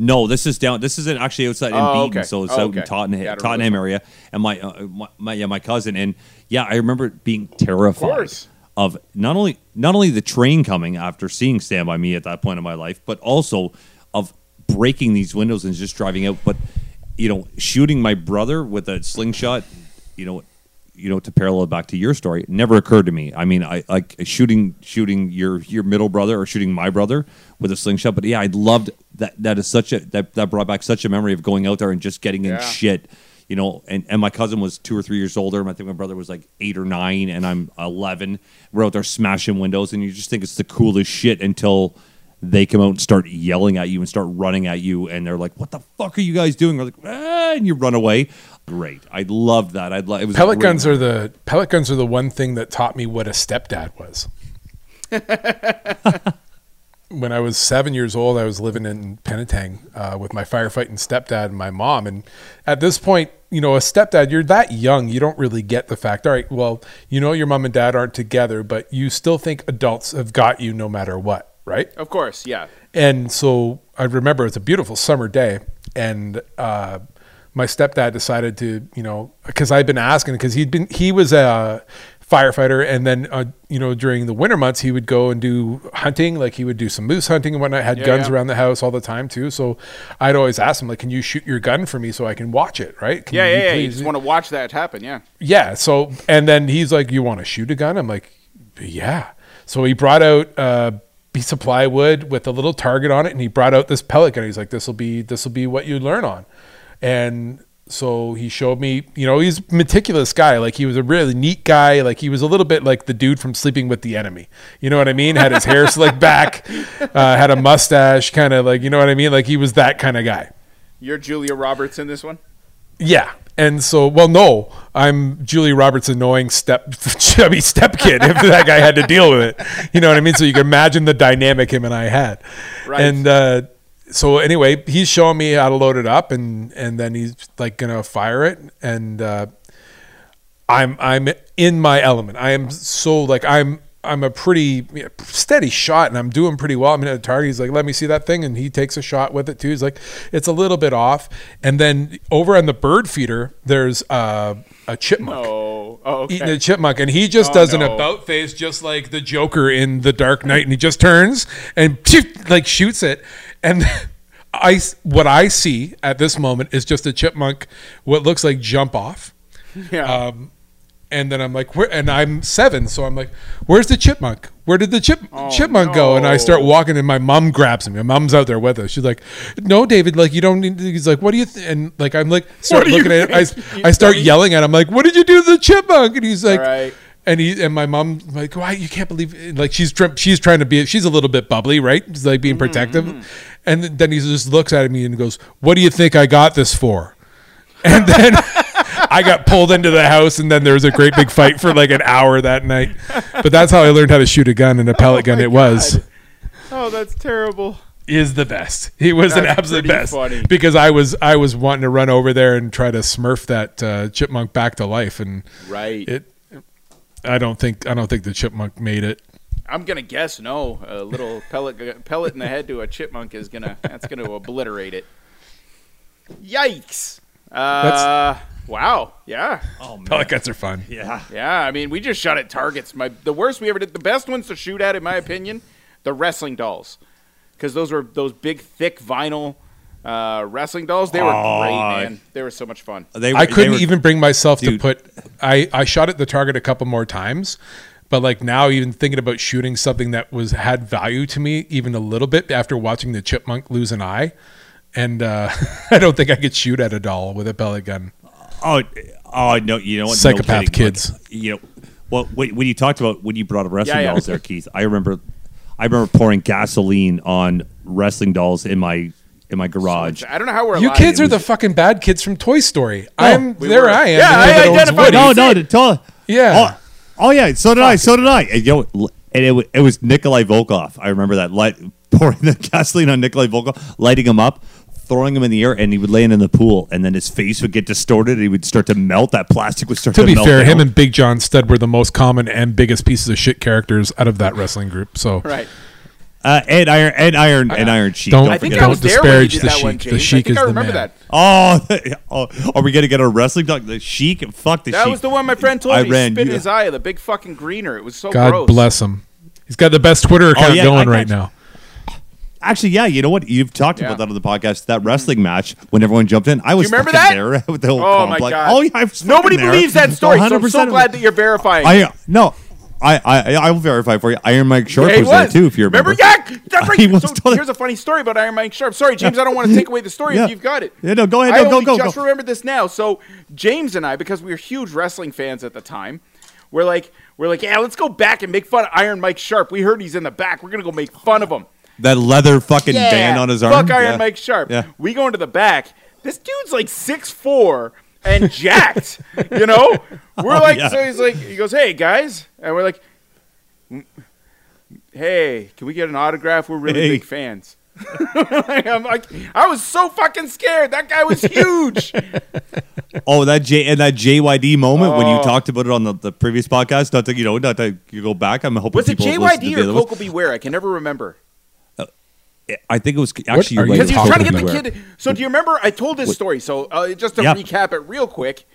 No, this is actually outside in Beaton, so it's out in Tottenham area. And my cousin, and I remember being terrified of not only the train coming after seeing Stand By Me at that point in my life, but also of breaking these windows and just driving out. But shooting my brother with a slingshot, to parallel back to your story, it never occurred to me. I mean, I like shooting your middle brother or shooting my brother with a slingshot. But I loved that. That is such a that brought back such a memory of going out there and just getting in shit, And my cousin was 2 or 3 years older, and I think my brother was like 8 or 9, and I'm 11. We're out there smashing windows, and you just think it's the coolest shit until they come out and start yelling at you and start running at you, and they're like, "What the fuck are you guys doing?" We're like, and you run away. Great, I loved that. Pellet guns are the one thing that taught me what a stepdad was. When I was 7 years old, I was living in Penetang with my firefighting stepdad and my mom. And at this point, a stepdad, you're that young, you don't really get the fact. All right, well, your mom and dad aren't together, but you still think adults have got you no matter what, right? Of course, yeah. And so I remember it's a beautiful summer day, and my stepdad decided to, because I'd been asking, because he was a firefighter, and then during the winter months he would go and do hunting, like he would do some moose hunting and whatnot. Had guns around the house all the time too, so I'd always ask him, like, "Can you shoot your gun for me so I can watch it?" Right? You just want to watch that happen, yeah. So and then he's like, "You want to shoot a gun?" I'm like, "Yeah." So he brought out piece of plywood with a little target on it, and he brought out this pellet gun. He's like, "This will be what you learn on." And so he showed me, he's a meticulous guy. Like, he was a really neat guy. Like, he was a little bit like the dude from Sleeping with the Enemy. You know what I mean? Had his hair slicked back, had a mustache, kind of like, you know what I mean? Like, he was that kind of guy. You're Julia Roberts in this one? Yeah. And so, well, no, I'm Julia Roberts' annoying chubby stepkid if that guy had to deal with it. You know what I mean? So you can imagine the dynamic him and I had. Right. And, so anyway, he's showing me how to load it up, and then he's like gonna fire it, and I'm in my element. I am so like I'm a pretty steady shot, and I'm doing pretty well. I mean, at the target, he's like, let me see that thing. And he takes a shot with it too. He's like, it's a little bit off. And then over on the bird feeder, there's a chipmunk. No. Oh, okay. Eating a chipmunk. And he just does an about face, just like the Joker in The Dark Knight. And he just turns and like shoots it. And what I see at this moment is just a chipmunk, what looks like jump off. Yeah. And then I'm like, where? And I'm 7, so I'm like, where's the chipmunk? Where did the chipmunk go? And I start walking, and my mom grabs me. My mom's out there with us. She's like, no, David, like, you don't need to. He's like, what do you think? And like, I'm like, start looking at it. I start yelling at him, like, what did you do to the chipmunk? And he's like, right. And my mom's like, why? You can't believe it. Like, she's trying to be, she's a little bit bubbly, right? She's like being protective. Mm-hmm. And then he just looks at me and goes, what do you think I got this for? And then I got pulled into the house, and then there was a great big fight for like an hour that night. But that's how I learned how to shoot a gun, and a pellet gun it was. Oh, that's terrible. Is the best. He was an absolute best. Funny. Because I was wanting to run over there and try to smurf that chipmunk back to life, and right. I don't think the chipmunk made it. I'm gonna guess no. A little pellet in the head to a chipmunk is gonna obliterate it. Yikes. Wow. Yeah. Oh, man. Pellet guns are fun. Yeah. Yeah. I mean, we just shot at targets. The worst we ever did, the best ones to shoot at, in my opinion, the wrestling dolls. Because those were those big, thick vinyl wrestling dolls. They were great, man. They were so much fun. I shot at the target a couple more times. But like now, even thinking about shooting something that had value to me even a little bit after watching the chipmunk lose an eye. And I don't think I could shoot at a doll with a pellet gun. Oh no! You know what? Psychopath no kids. Like, you know, well, when you talked about when you brought up wrestling dolls there, Keith, I remember pouring gasoline on wrestling dolls in my garage. I don't know how we're. You alive. Kids are the fucking bad kids from Toy Story. No, I am. Yeah, I identified. No. Yeah. Oh yeah. So did I. And, you know, it was Nikolai Volkov. I remember that. Pouring the gasoline on Nikolai Volkov, lighting him up, throwing him in the air, and he would land in the pool, and then his face would get distorted, and he would start to melt. That plastic would start to melt. To be fair, him and Big John Studd were the most common and biggest pieces of shit characters out of that wrestling group. So right. And Iron Sheik. Don't disparage the Sheik. The Sheik is the man. That. Oh, are we gonna get a wrestling dog? The Sheik, fuck the Sheik. That was the one my friend told me. He spit in his eye, the big fucking greener. It was so gross. God bless him. He's got the best Twitter account going right now. Actually, yeah, you know what? You've talked about that on the podcast. That wrestling match when everyone jumped in, I was fucking there with the whole complex. My god! Oh yeah, I was nobody believes that story. 100%. So I'm so glad that you're verifying. I will verify for you. Iron Mike Sharp was there too. If you remember? Yeah, right. Here's a funny story about Iron Mike Sharp. Sorry, James, I don't want to take away the story if you've got it. Yeah, no, go ahead. I remembered this now. So James and I, because we were huge wrestling fans at the time, we're like, yeah, let's go back and make fun of Iron Mike Sharp. We heard he's in the back. We're gonna go make fun of him. That leather fucking band on his arm. Fuck Iron Mike Sharp. Yeah. We go into the back. This dude's like 6'4" and jacked. You know, we're so he's like, he goes, "Hey guys," and we're like, "Hey, can we get an autograph? We're really big fans." I'm like, I was so fucking scared. That guy was huge. That JYD moment when you talked about it on the previous podcast. Not to go back. I'm hoping was it JYD or Coco Beware? I can never remember. I think it was actually because he was trying to get the kid. So do you remember? I told this story. So just to recap it real quick,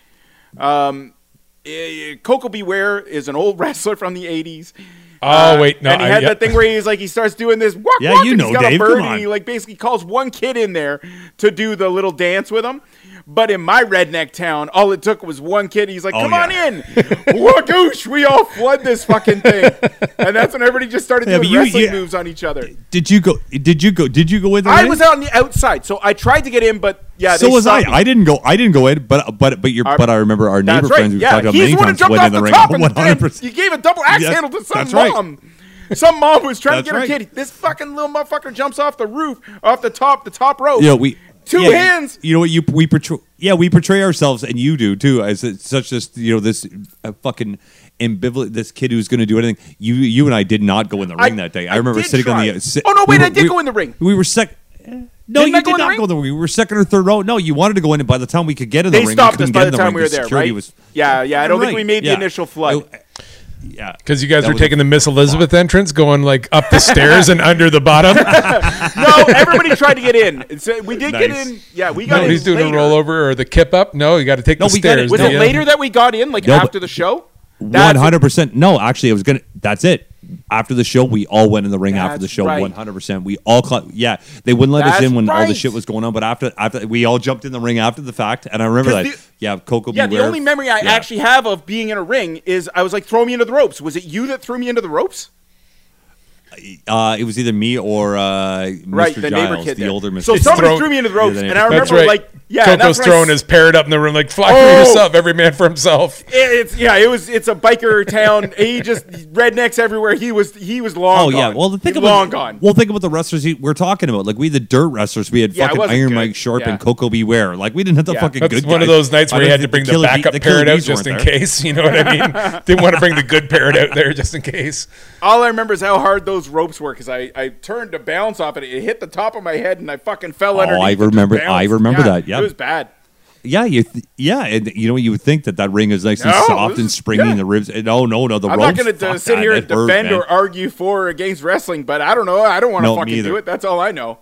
Coco Beware is an old wrestler from the 80s. And he had that thing where he's like, he starts doing this. Walk, walk, you know, he's got Dave, a bird, and he like basically calls one kid in there to do the little dance with him. But in my redneck town, all it took was one kid. He's like, come on in. Wakoosh, we all flood this fucking thing. And that's when everybody just started doing wrestling moves on each other. Did you go in there? I was out on the outside, so I tried to get in, but so was I. I didn't go in, but I remember our neighbor friends who talked about many times went in the ring. 100%. You gave a double axe handle to some mom. Right. Some mom was trying to get her kid. This fucking little motherfucker jumps off the roof, off the top rope. Yeah, hands. You know what? We portray ourselves, and you do too, as such this, you know, this fucking ambivalent, this kid who's going to do anything. You and I did not go in the ring that day. I remember sitting on the. I did go in the ring. We were sick. No, you did not go in the ring. We were second or third row. No, you wanted to go in, and by the time we could get in the ring, they stopped us by the time we were there, right? Yeah. I don't think we made the initial flood. Yeah, because you guys were taking the Miss Elizabeth entrance, going like up the stairs and under the bottom. No, everybody tried to get in. So we did get in. Yeah, we got in. He's doing a rollover or the kip up. No, you got to take the stairs. Was it later that we got in, like after the show? 100%. No, actually, it was gonna. That's it. After the show, we all went in the ring. That's after the show, 100%. We all, they wouldn't let us in when all the shit was going on. But after we all jumped in the ring after the fact, and I remember that. Coco Beware. The only memory I actually have of being in a ring is I was like, "Throw me into the ropes." Was it you that threw me into the ropes? It was either me or Mr. the Giles, neighbor kid, the older Mr. So somebody threw me into the ropes, and I remember Coco's throwing his parrot up in the room, like "Fly for yourself, every man for himself." It's a biker town. He just rednecks everywhere. He was long. Gone. Yeah, well, think about the wrestlers we're talking about. Like we had the dirt wrestlers. We had fucking Iron Mike Sharp and Coco Beware. Like we didn't have the fucking good guys. That's one of those nights where you had to bring the backup parrot out just in case. You know what I mean? Didn't want to bring the good parrot out there just in case. All I remember is how hard those ropes were because I turned to bounce off it. It hit the top of my head and I fucking fell underneath. I remember that. Yeah, it was bad. Yeah, and you know you would think that ring is nice and soft and springy in the ribs. No, the ropes. I'm not going to sit here and defend or argue for or against wrestling, but I don't know. I don't want to fucking do it. That's all I know.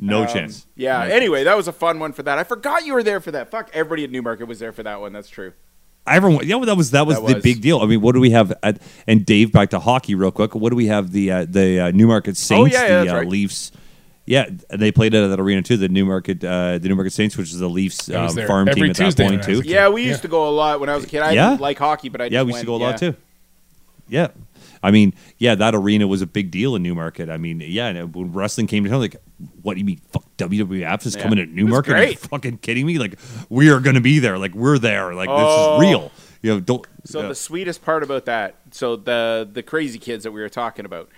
No chance. Yeah. No. Anyway, that was a fun one for that. I forgot you were there for that. Fuck, everybody at Newmarket was there for that one. That's true. Everyone, that was the big deal. I mean, what do we have? And Dave, back to hockey real quick. What do we have? The Newmarket Saints, right. Leafs. Yeah, they played at that arena too. The Newmarket Saints, which is the Leafs farm team at that point too. Yeah, we used to go a lot when I was a kid. I didn't like hockey, but we used to go a lot too. Yeah, I mean, that arena was a big deal in Newmarket. I mean, and when wrestling came to town, like, what do you mean? Fuck, WWF is coming to Newmarket? Are you fucking kidding me? Like, we are going to be there. Like, we're there. Like, this is real. You know, the sweetest part about that. So the crazy kids that we were talking about,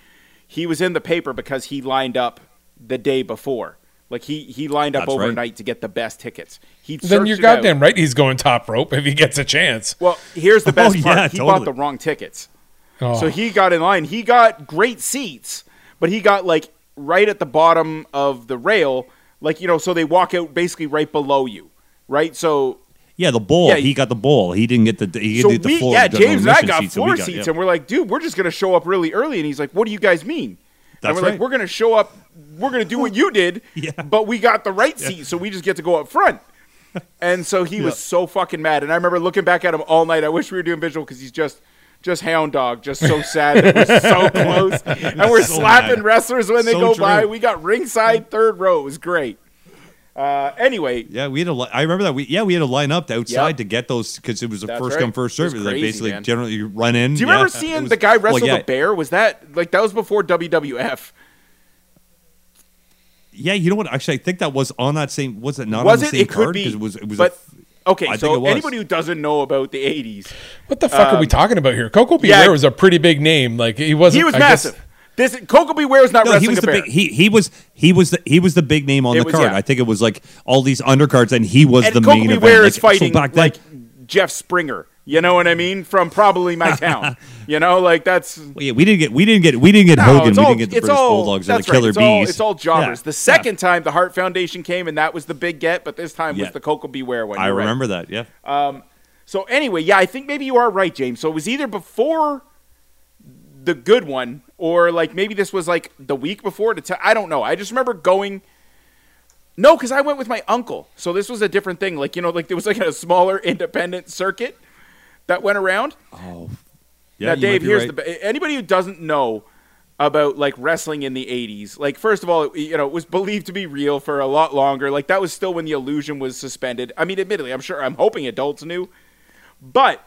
he was in the paper because he lined up the day before. Like he lined up overnight to get the best tickets. Then you're goddamn right. He's going top rope if he gets a chance. Well, here's the best part. He bought the wrong tickets. So he got in line. He got great seats, but he got like right at the bottom of the rail. Like, you know, so they walk out basically right below you. Right. So. Yeah, the bowl. Yeah, he got the bowl. He didn't get the. He didn't get the floor. Yeah, James and I got floor seats. And we're like, dude, we're just going to show up really early. And he's like, what do you guys mean? That's and we're like, we're going to show up. We're going to do what you did. But we got the right seat. So we just get to go up front. And so he was so fucking mad. And I remember looking back at him all night. I wish we were doing visual because he's just hound dog, just so sad that we're so close. And we're so slapping wrestlers when they go by. We got ringside third row. It was great. Anyway. Yeah, I remember that. We had a line up outside to get those because it was a first-come, first-serve. Like, basically, man. Generally, you run in. Do you remember seeing the guy wrestle the bear? Was that that was before WWF. Yeah, you know what? Actually, I think that was on that same – was it not was on the same card? Because it was but, okay, so anybody who doesn't know about the 80s. What the fuck are we talking about here? Coco Beware was a pretty big name. Like he was massive. Coco Beware is not wrestling. He was the big, he was the big name on the card. Yeah. I think it was like all these undercards and he was the main event. Coco Beware is fighting Jeff Springer. You know what I mean? From probably my town. You know, like that's we didn't get Hogan. We didn't get the British Bulldogs or the Killer Bees. It's all jobbers. The second time the Hart Foundation came and that was the big get, but this time was the Coco Beware one. I remember that. Yeah. So anyway, I think maybe you are right, James. So it was either before the good one or like maybe this was like the week before. I don't know. I just remember going. No, because I went with my uncle. So this was a different thing. Like, you know, like there was like a smaller independent circuit that went around. Oh, yeah. Now, Dave, here's anybody who doesn't know about like wrestling in the 80s, like first of all, it was believed to be real for a lot longer. Like that was still when the illusion was suspended. I mean, admittedly, I'm hoping adults knew, but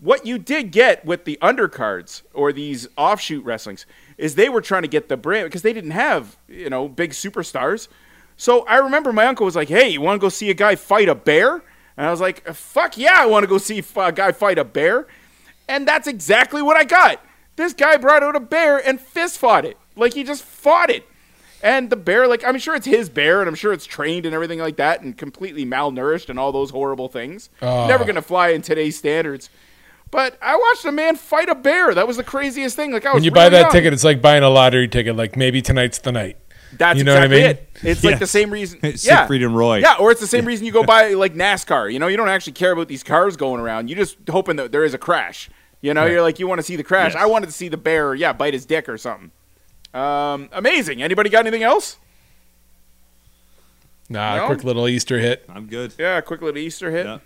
what you did get with the undercards or these offshoot wrestlings is they were trying to get the brand because they didn't have, big superstars. So I remember my uncle was like, "Hey, you want to go see a guy fight a bear?" And I was like, fuck yeah, I want to go see a guy fight a bear. And that's exactly what I got. This guy brought out a bear and fist fought it. Like, he just fought it. And the bear, like, I'm sure it's his bear, and I'm sure it's trained and everything like that and completely malnourished and all those horrible things. Never going to fly in today's standards. But I watched a man fight a bear. That was the craziest thing. Like, when you buy that ticket, it's like buying a lottery ticket. Like, maybe tonight's the night. That's exactly it. It's like the same reason. Siegfried and Roy. Yeah, or it's the same reason you go buy like NASCAR. You don't actually care about these cars going around. You're just hoping that there is a crash. You're like, you want to see the crash. Yes. I wanted to see the bear, bite his dick or something. Amazing. Anybody got anything else? Nah, quick little Easter hit. I'm good. Yeah, quick little Easter hit. Yeah.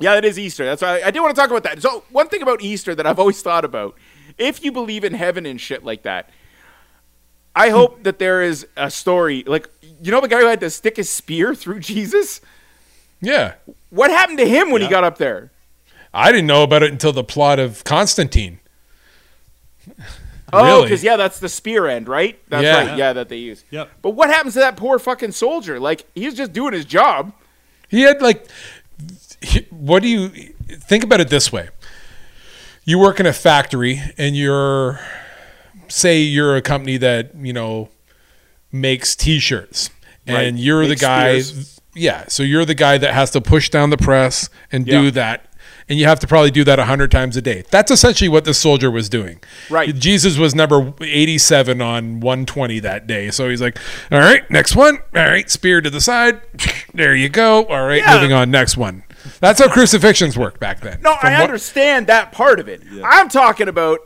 Yeah, it is Easter. That's why I do want to talk about that. So one thing about Easter that I've always thought about, if you believe in heaven and shit like that, I hope that there is a story. Like, the guy who had to stick his spear through Jesus? Yeah. What happened to him when he got up there? I didn't know about it until the plot of Constantine. Oh, because, that's the spear end, right? That's right, that they use. Yep. But what happens to that poor fucking soldier? Like, he's just doing his job. He had, like... What do you think about it this way? You work in a factory and you're a company that, makes t-shirts and you're the guy. Yeah. So you're the guy that has to push down the press and do that. And you have to probably do that 100 times a day. That's essentially what the soldier was doing. Right. Jesus was number 87 on 120 that day. So he's like, all right, next one. All right, spear to the side. There you go. All right, moving on, next one. That's how crucifixions worked back then. No, I understand that part of it. Yeah.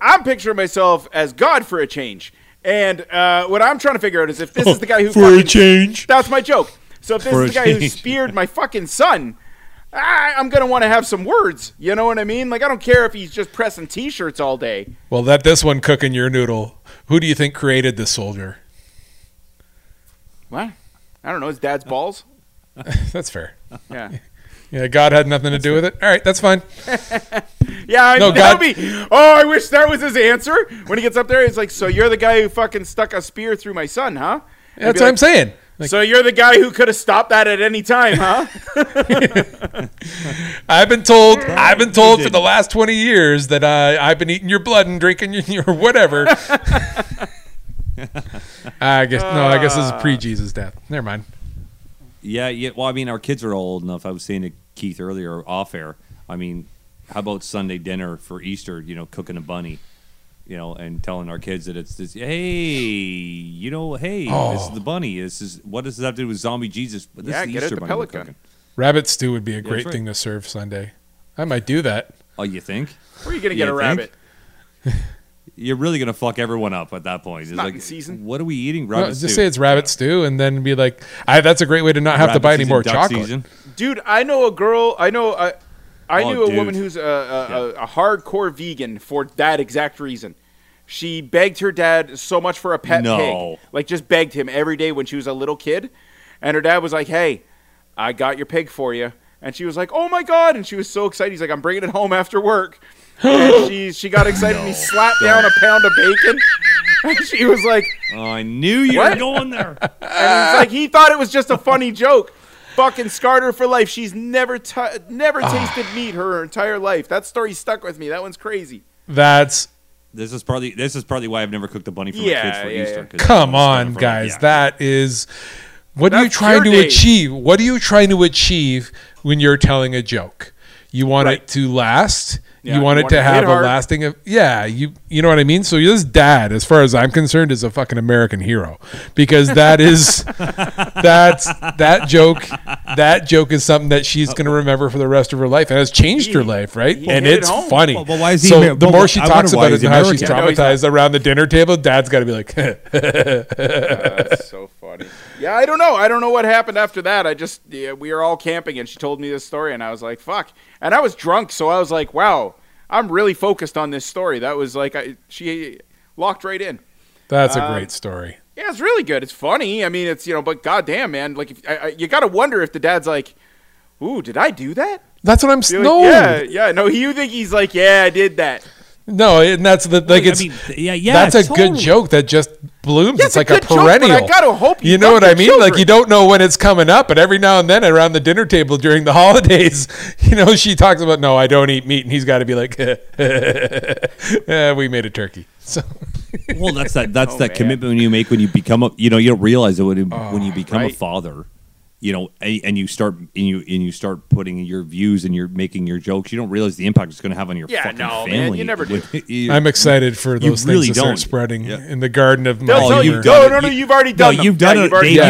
I'm picturing myself as God for a change. And what I'm trying to figure out is if this is the guy who... For a change. That's my joke. So if this is the guy who speared my fucking son... I'm going to want to have some words. You know what I mean? Like, I don't care if he's just pressing T-shirts all day. Well, this one cooking your noodle. Who do you think created this soldier? What? I don't know. His dad's balls? That's fair. Yeah. Yeah, God had nothing to do with it? All right, that's fine. Yeah, I wish that was his answer. When he gets up there, he's like, so you're the guy who fucking stuck a spear through my son, huh? And that's what I'm saying. Like, so you're the guy who could have stopped that at any time, huh? I've been told for the last 20 years that I've been eating your blood and drinking your whatever. I guess this is pre-Jesus death. Never mind. Yeah. Well, I mean, our kids are all old enough. I was saying to Keith earlier off air. I mean, how about Sunday dinner for Easter? Cooking a bunny. And telling our kids that it's this, this is the bunny. This is, what does that have to do with zombie Jesus? But this is the Easter bunny we're cooking. Rabbit stew would be a great thing to serve Sunday. I might do that. Oh, you think? Where are you going to get a rabbit? You're really going to fuck everyone up at that point. It's not in season. What are we eating? Rabbit stew. Just say it's rabbit stew and then be like, that's a great way to not have to buy any more chocolate. Season. Dude, I know a girl. I knew a woman who's a hardcore vegan for that exact reason. She begged her dad so much for a pet pig. Like, just begged him every day when she was a little kid. And her dad was like, hey, I got your pig for you. And she was like, oh, my God. And she was so excited. He's like, I'm bringing it home after work. And she got excited and he slapped down a pound of bacon. And she was like, oh, I knew you were going there. And it's like, he thought it was just a funny joke. Fucking scarred her for life. She's never tasted meat her entire life. That story stuck with me. That one's crazy. This is probably why I've never cooked a bunny for my kids for Easter. Come on, guys. That is... What are you trying to achieve when you're telling a joke? You want it to last. Yeah, you want it to have a lasting... Yeah, you know what I mean? So this dad, as far as I'm concerned, is a fucking American hero. Because that is... That joke is something that she's going to remember for the rest of her life. And has changed her life, right? And it's funny. Well, why is he the more she talks about it and how she's traumatized around the dinner table, dad's got to be like... That's so funny. Yeah, I don't know. I don't know what happened after that. We were all camping and she told me this story and I was like, fuck. And I was drunk, so I was like, wow, I'm really focused on this story. That was like, she locked right in. That's a great story. Yeah, it's really good. It's funny. I mean, it's, but goddamn, man, like, you got to wonder if the dad's like, ooh, did I do that? That's what I'm saying. Like, yeah. No, you think he's like, yeah, I did that. No, and that's the like. It's That's a totally good joke that just blooms. Yeah, it's like a perennial. Joke, but I gotta hope you know what I mean. Children. Like you don't know when it's coming up, but every now and then around the dinner table during the holidays, she talks about no, I don't eat meat, and he's got to be like, we made a turkey. So. Well, that's that commitment you make when you become a. You don't realize it when you become a father. you know, and you start and you start putting your views and you're making your jokes, you don't realize the impact it's going to have on your fucking family. Man, you never do. I'm excited for those things to start spreading in the garden of my humor. You've already done it, Dave. You've done it already.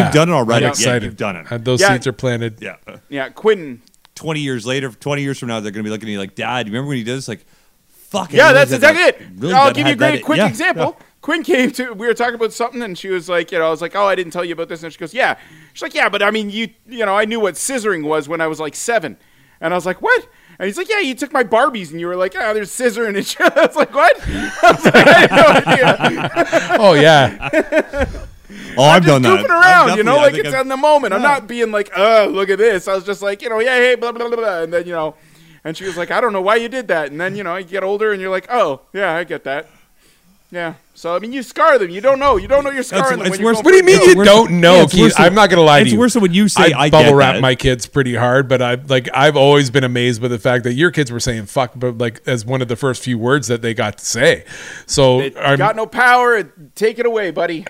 I'm excited. You've done it. Those seeds are planted. Yeah. Yeah, Quentin. 20 years later, 20 years from now, they're going to be looking at you like, Dad, you remember when you did this? Like, fuck. Yeah, that's exactly it. Really I'll give you a great quick example. Yeah. Quinn came to, we were talking about something, and she was like, you know, I was like, oh, I didn't tell you about this. And she goes, yeah. She's like, yeah, but I mean, you know, I knew what scissoring was when I was like 7. And I was like, what? And he's like, yeah, you took my Barbies, and you were like, oh, there's scissoring. And she, I was like, what? I was like, I had no idea. Oh, yeah. Oh, I've done that. I'm just goofing around, you know, like it's in the moment. I'm not being like, oh, look at this. I was just like, you know, yeah, hey, blah, blah, blah, blah. And then, you know, and she was like, I don't know why you did that. And then, you know, you get older, and you're like, oh, yeah, I get that. Yeah. So, I mean, you scar them. You don't know. You don't know you're scarring them. What do you mean you don't know, Keith? I'm not going to lie to you. It's worse than when you say I bubble wrap my kids pretty hard, but I've always been amazed by the fact that your kids were saying fuck, but like as one of the first few words that they got to say. So I got no power. Take it away, buddy.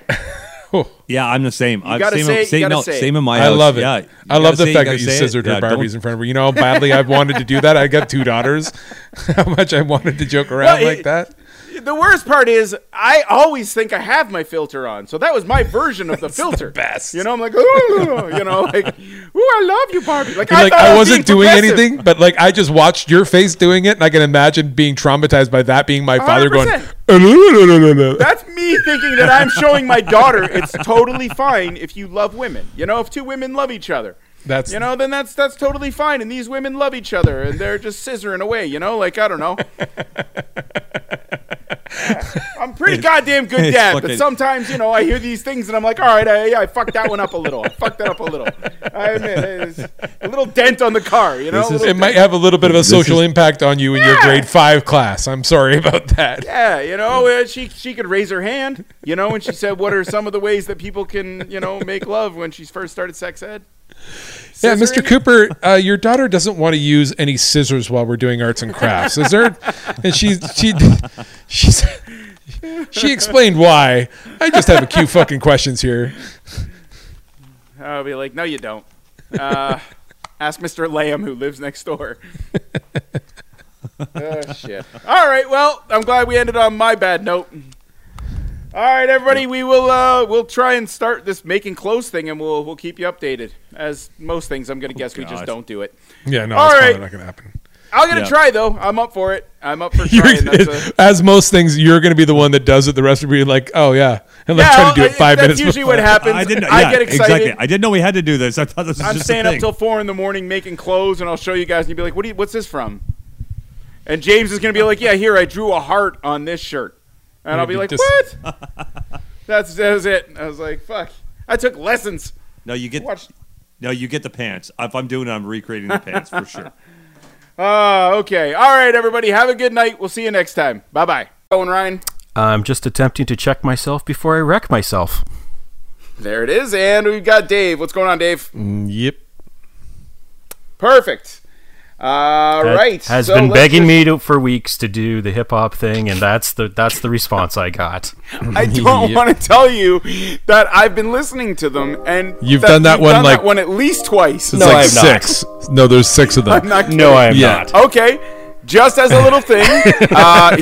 Yeah, I'm the same. Same in my house. I love it. Yeah, I love the fact that you scissored her Barbies in front of her. You know how badly I've wanted to do that? I got 2 daughters. How much I wanted to joke around like that. The worst part is I always think I have my filter on. So that was my version of the filter. The best. You know, I'm like, ooh, you know, like, ooh, I love you, Barbie. Like, I wasn't doing anything, but like I just watched your face doing it, and I can imagine being traumatized by that being my father 100%. Going. That's me thinking that I'm showing my daughter it's totally fine if you love women. You know, if 2 women love each other. That's, you know, then that's totally fine, and these women love each other, and they're just scissoring away, you know, like I don't know. I'm pretty goddamn good dad, but sometimes, you know, I hear these things and I'm like, all right, I fucked that one up a little. I fucked that up a little. I mean, a little dent on the car, you know. It might have a little bit of a social impact on you in your grade 5 class. I'm sorry about that. Yeah, you know, she could raise her hand, you know, and she said, what are some of the ways that people can, you know, make love when she first started sex ed? Yeah, Mr. Cooper, your daughter doesn't want to use any scissors while we're doing arts and crafts. Is there? And she explained why. I just have a few fucking questions here. I'll be like, no, you don't. Ask Mr. Lamb, who lives next door. Oh, shit. All right. Well, I'm glad we ended on my bad note. All right, everybody, we will we'll try and start this making clothes thing, and we'll keep you updated. As most things, I'm going to guess we just don't do it. Yeah, no, it's probably not going to happen. I'm going to try, though. I'm up for it. I'm up for trying. As most things, you're going to be the one that does it. The rest of you are like, oh, yeah. And like trying to do it 5 minutes before. That's usually what happens. I get excited. Exactly. I didn't know we had to do this. I thought this was just a thing. I'm staying up till 4 in the morning making clothes, and I'll show you guys, and you'll be like, what's this from? And James is going to be like, yeah, here, I drew a heart on this shirt. And I'll be like, what? That was it. I was like, fuck. I took lessons. No, you get the pants. If I'm doing it, I'm recreating the pants for sure. Okay. All right, everybody. Have a good night. We'll see you next time. Bye-bye. Owen Ryan. I'm just attempting to check myself before I wreck myself. There it is. And we've got Dave. What's going on, Dave? Yep. Perfect. All right. Has been begging me for weeks to do the hip hop thing, and that's the response I got. I don't want to tell you that I've been listening to them, and you've done that one at least twice. No, like 6. Not. No, there's 6 of them. I'm not no, I am yeah. not. Okay, just as a little thing,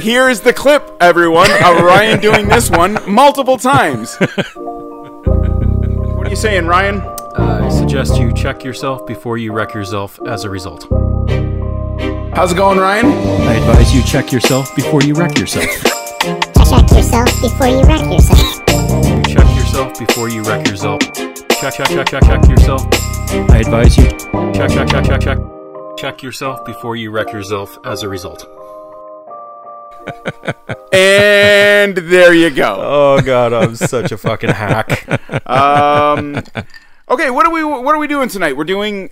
here is the clip, everyone, of Ryan doing this one multiple times. What are you saying, Ryan? I suggest you check yourself before you wreck yourself as a result. How's it going, Ryan? I advise you check yourself before you wreck yourself. Check yourself before you wreck yourself. Check yourself before you wreck yourself. Check yourself. I advise you check yourself before you wreck yourself as a result. And there you go. Oh God, I'm such a fucking hack. Okay, what are we doing tonight? We're doing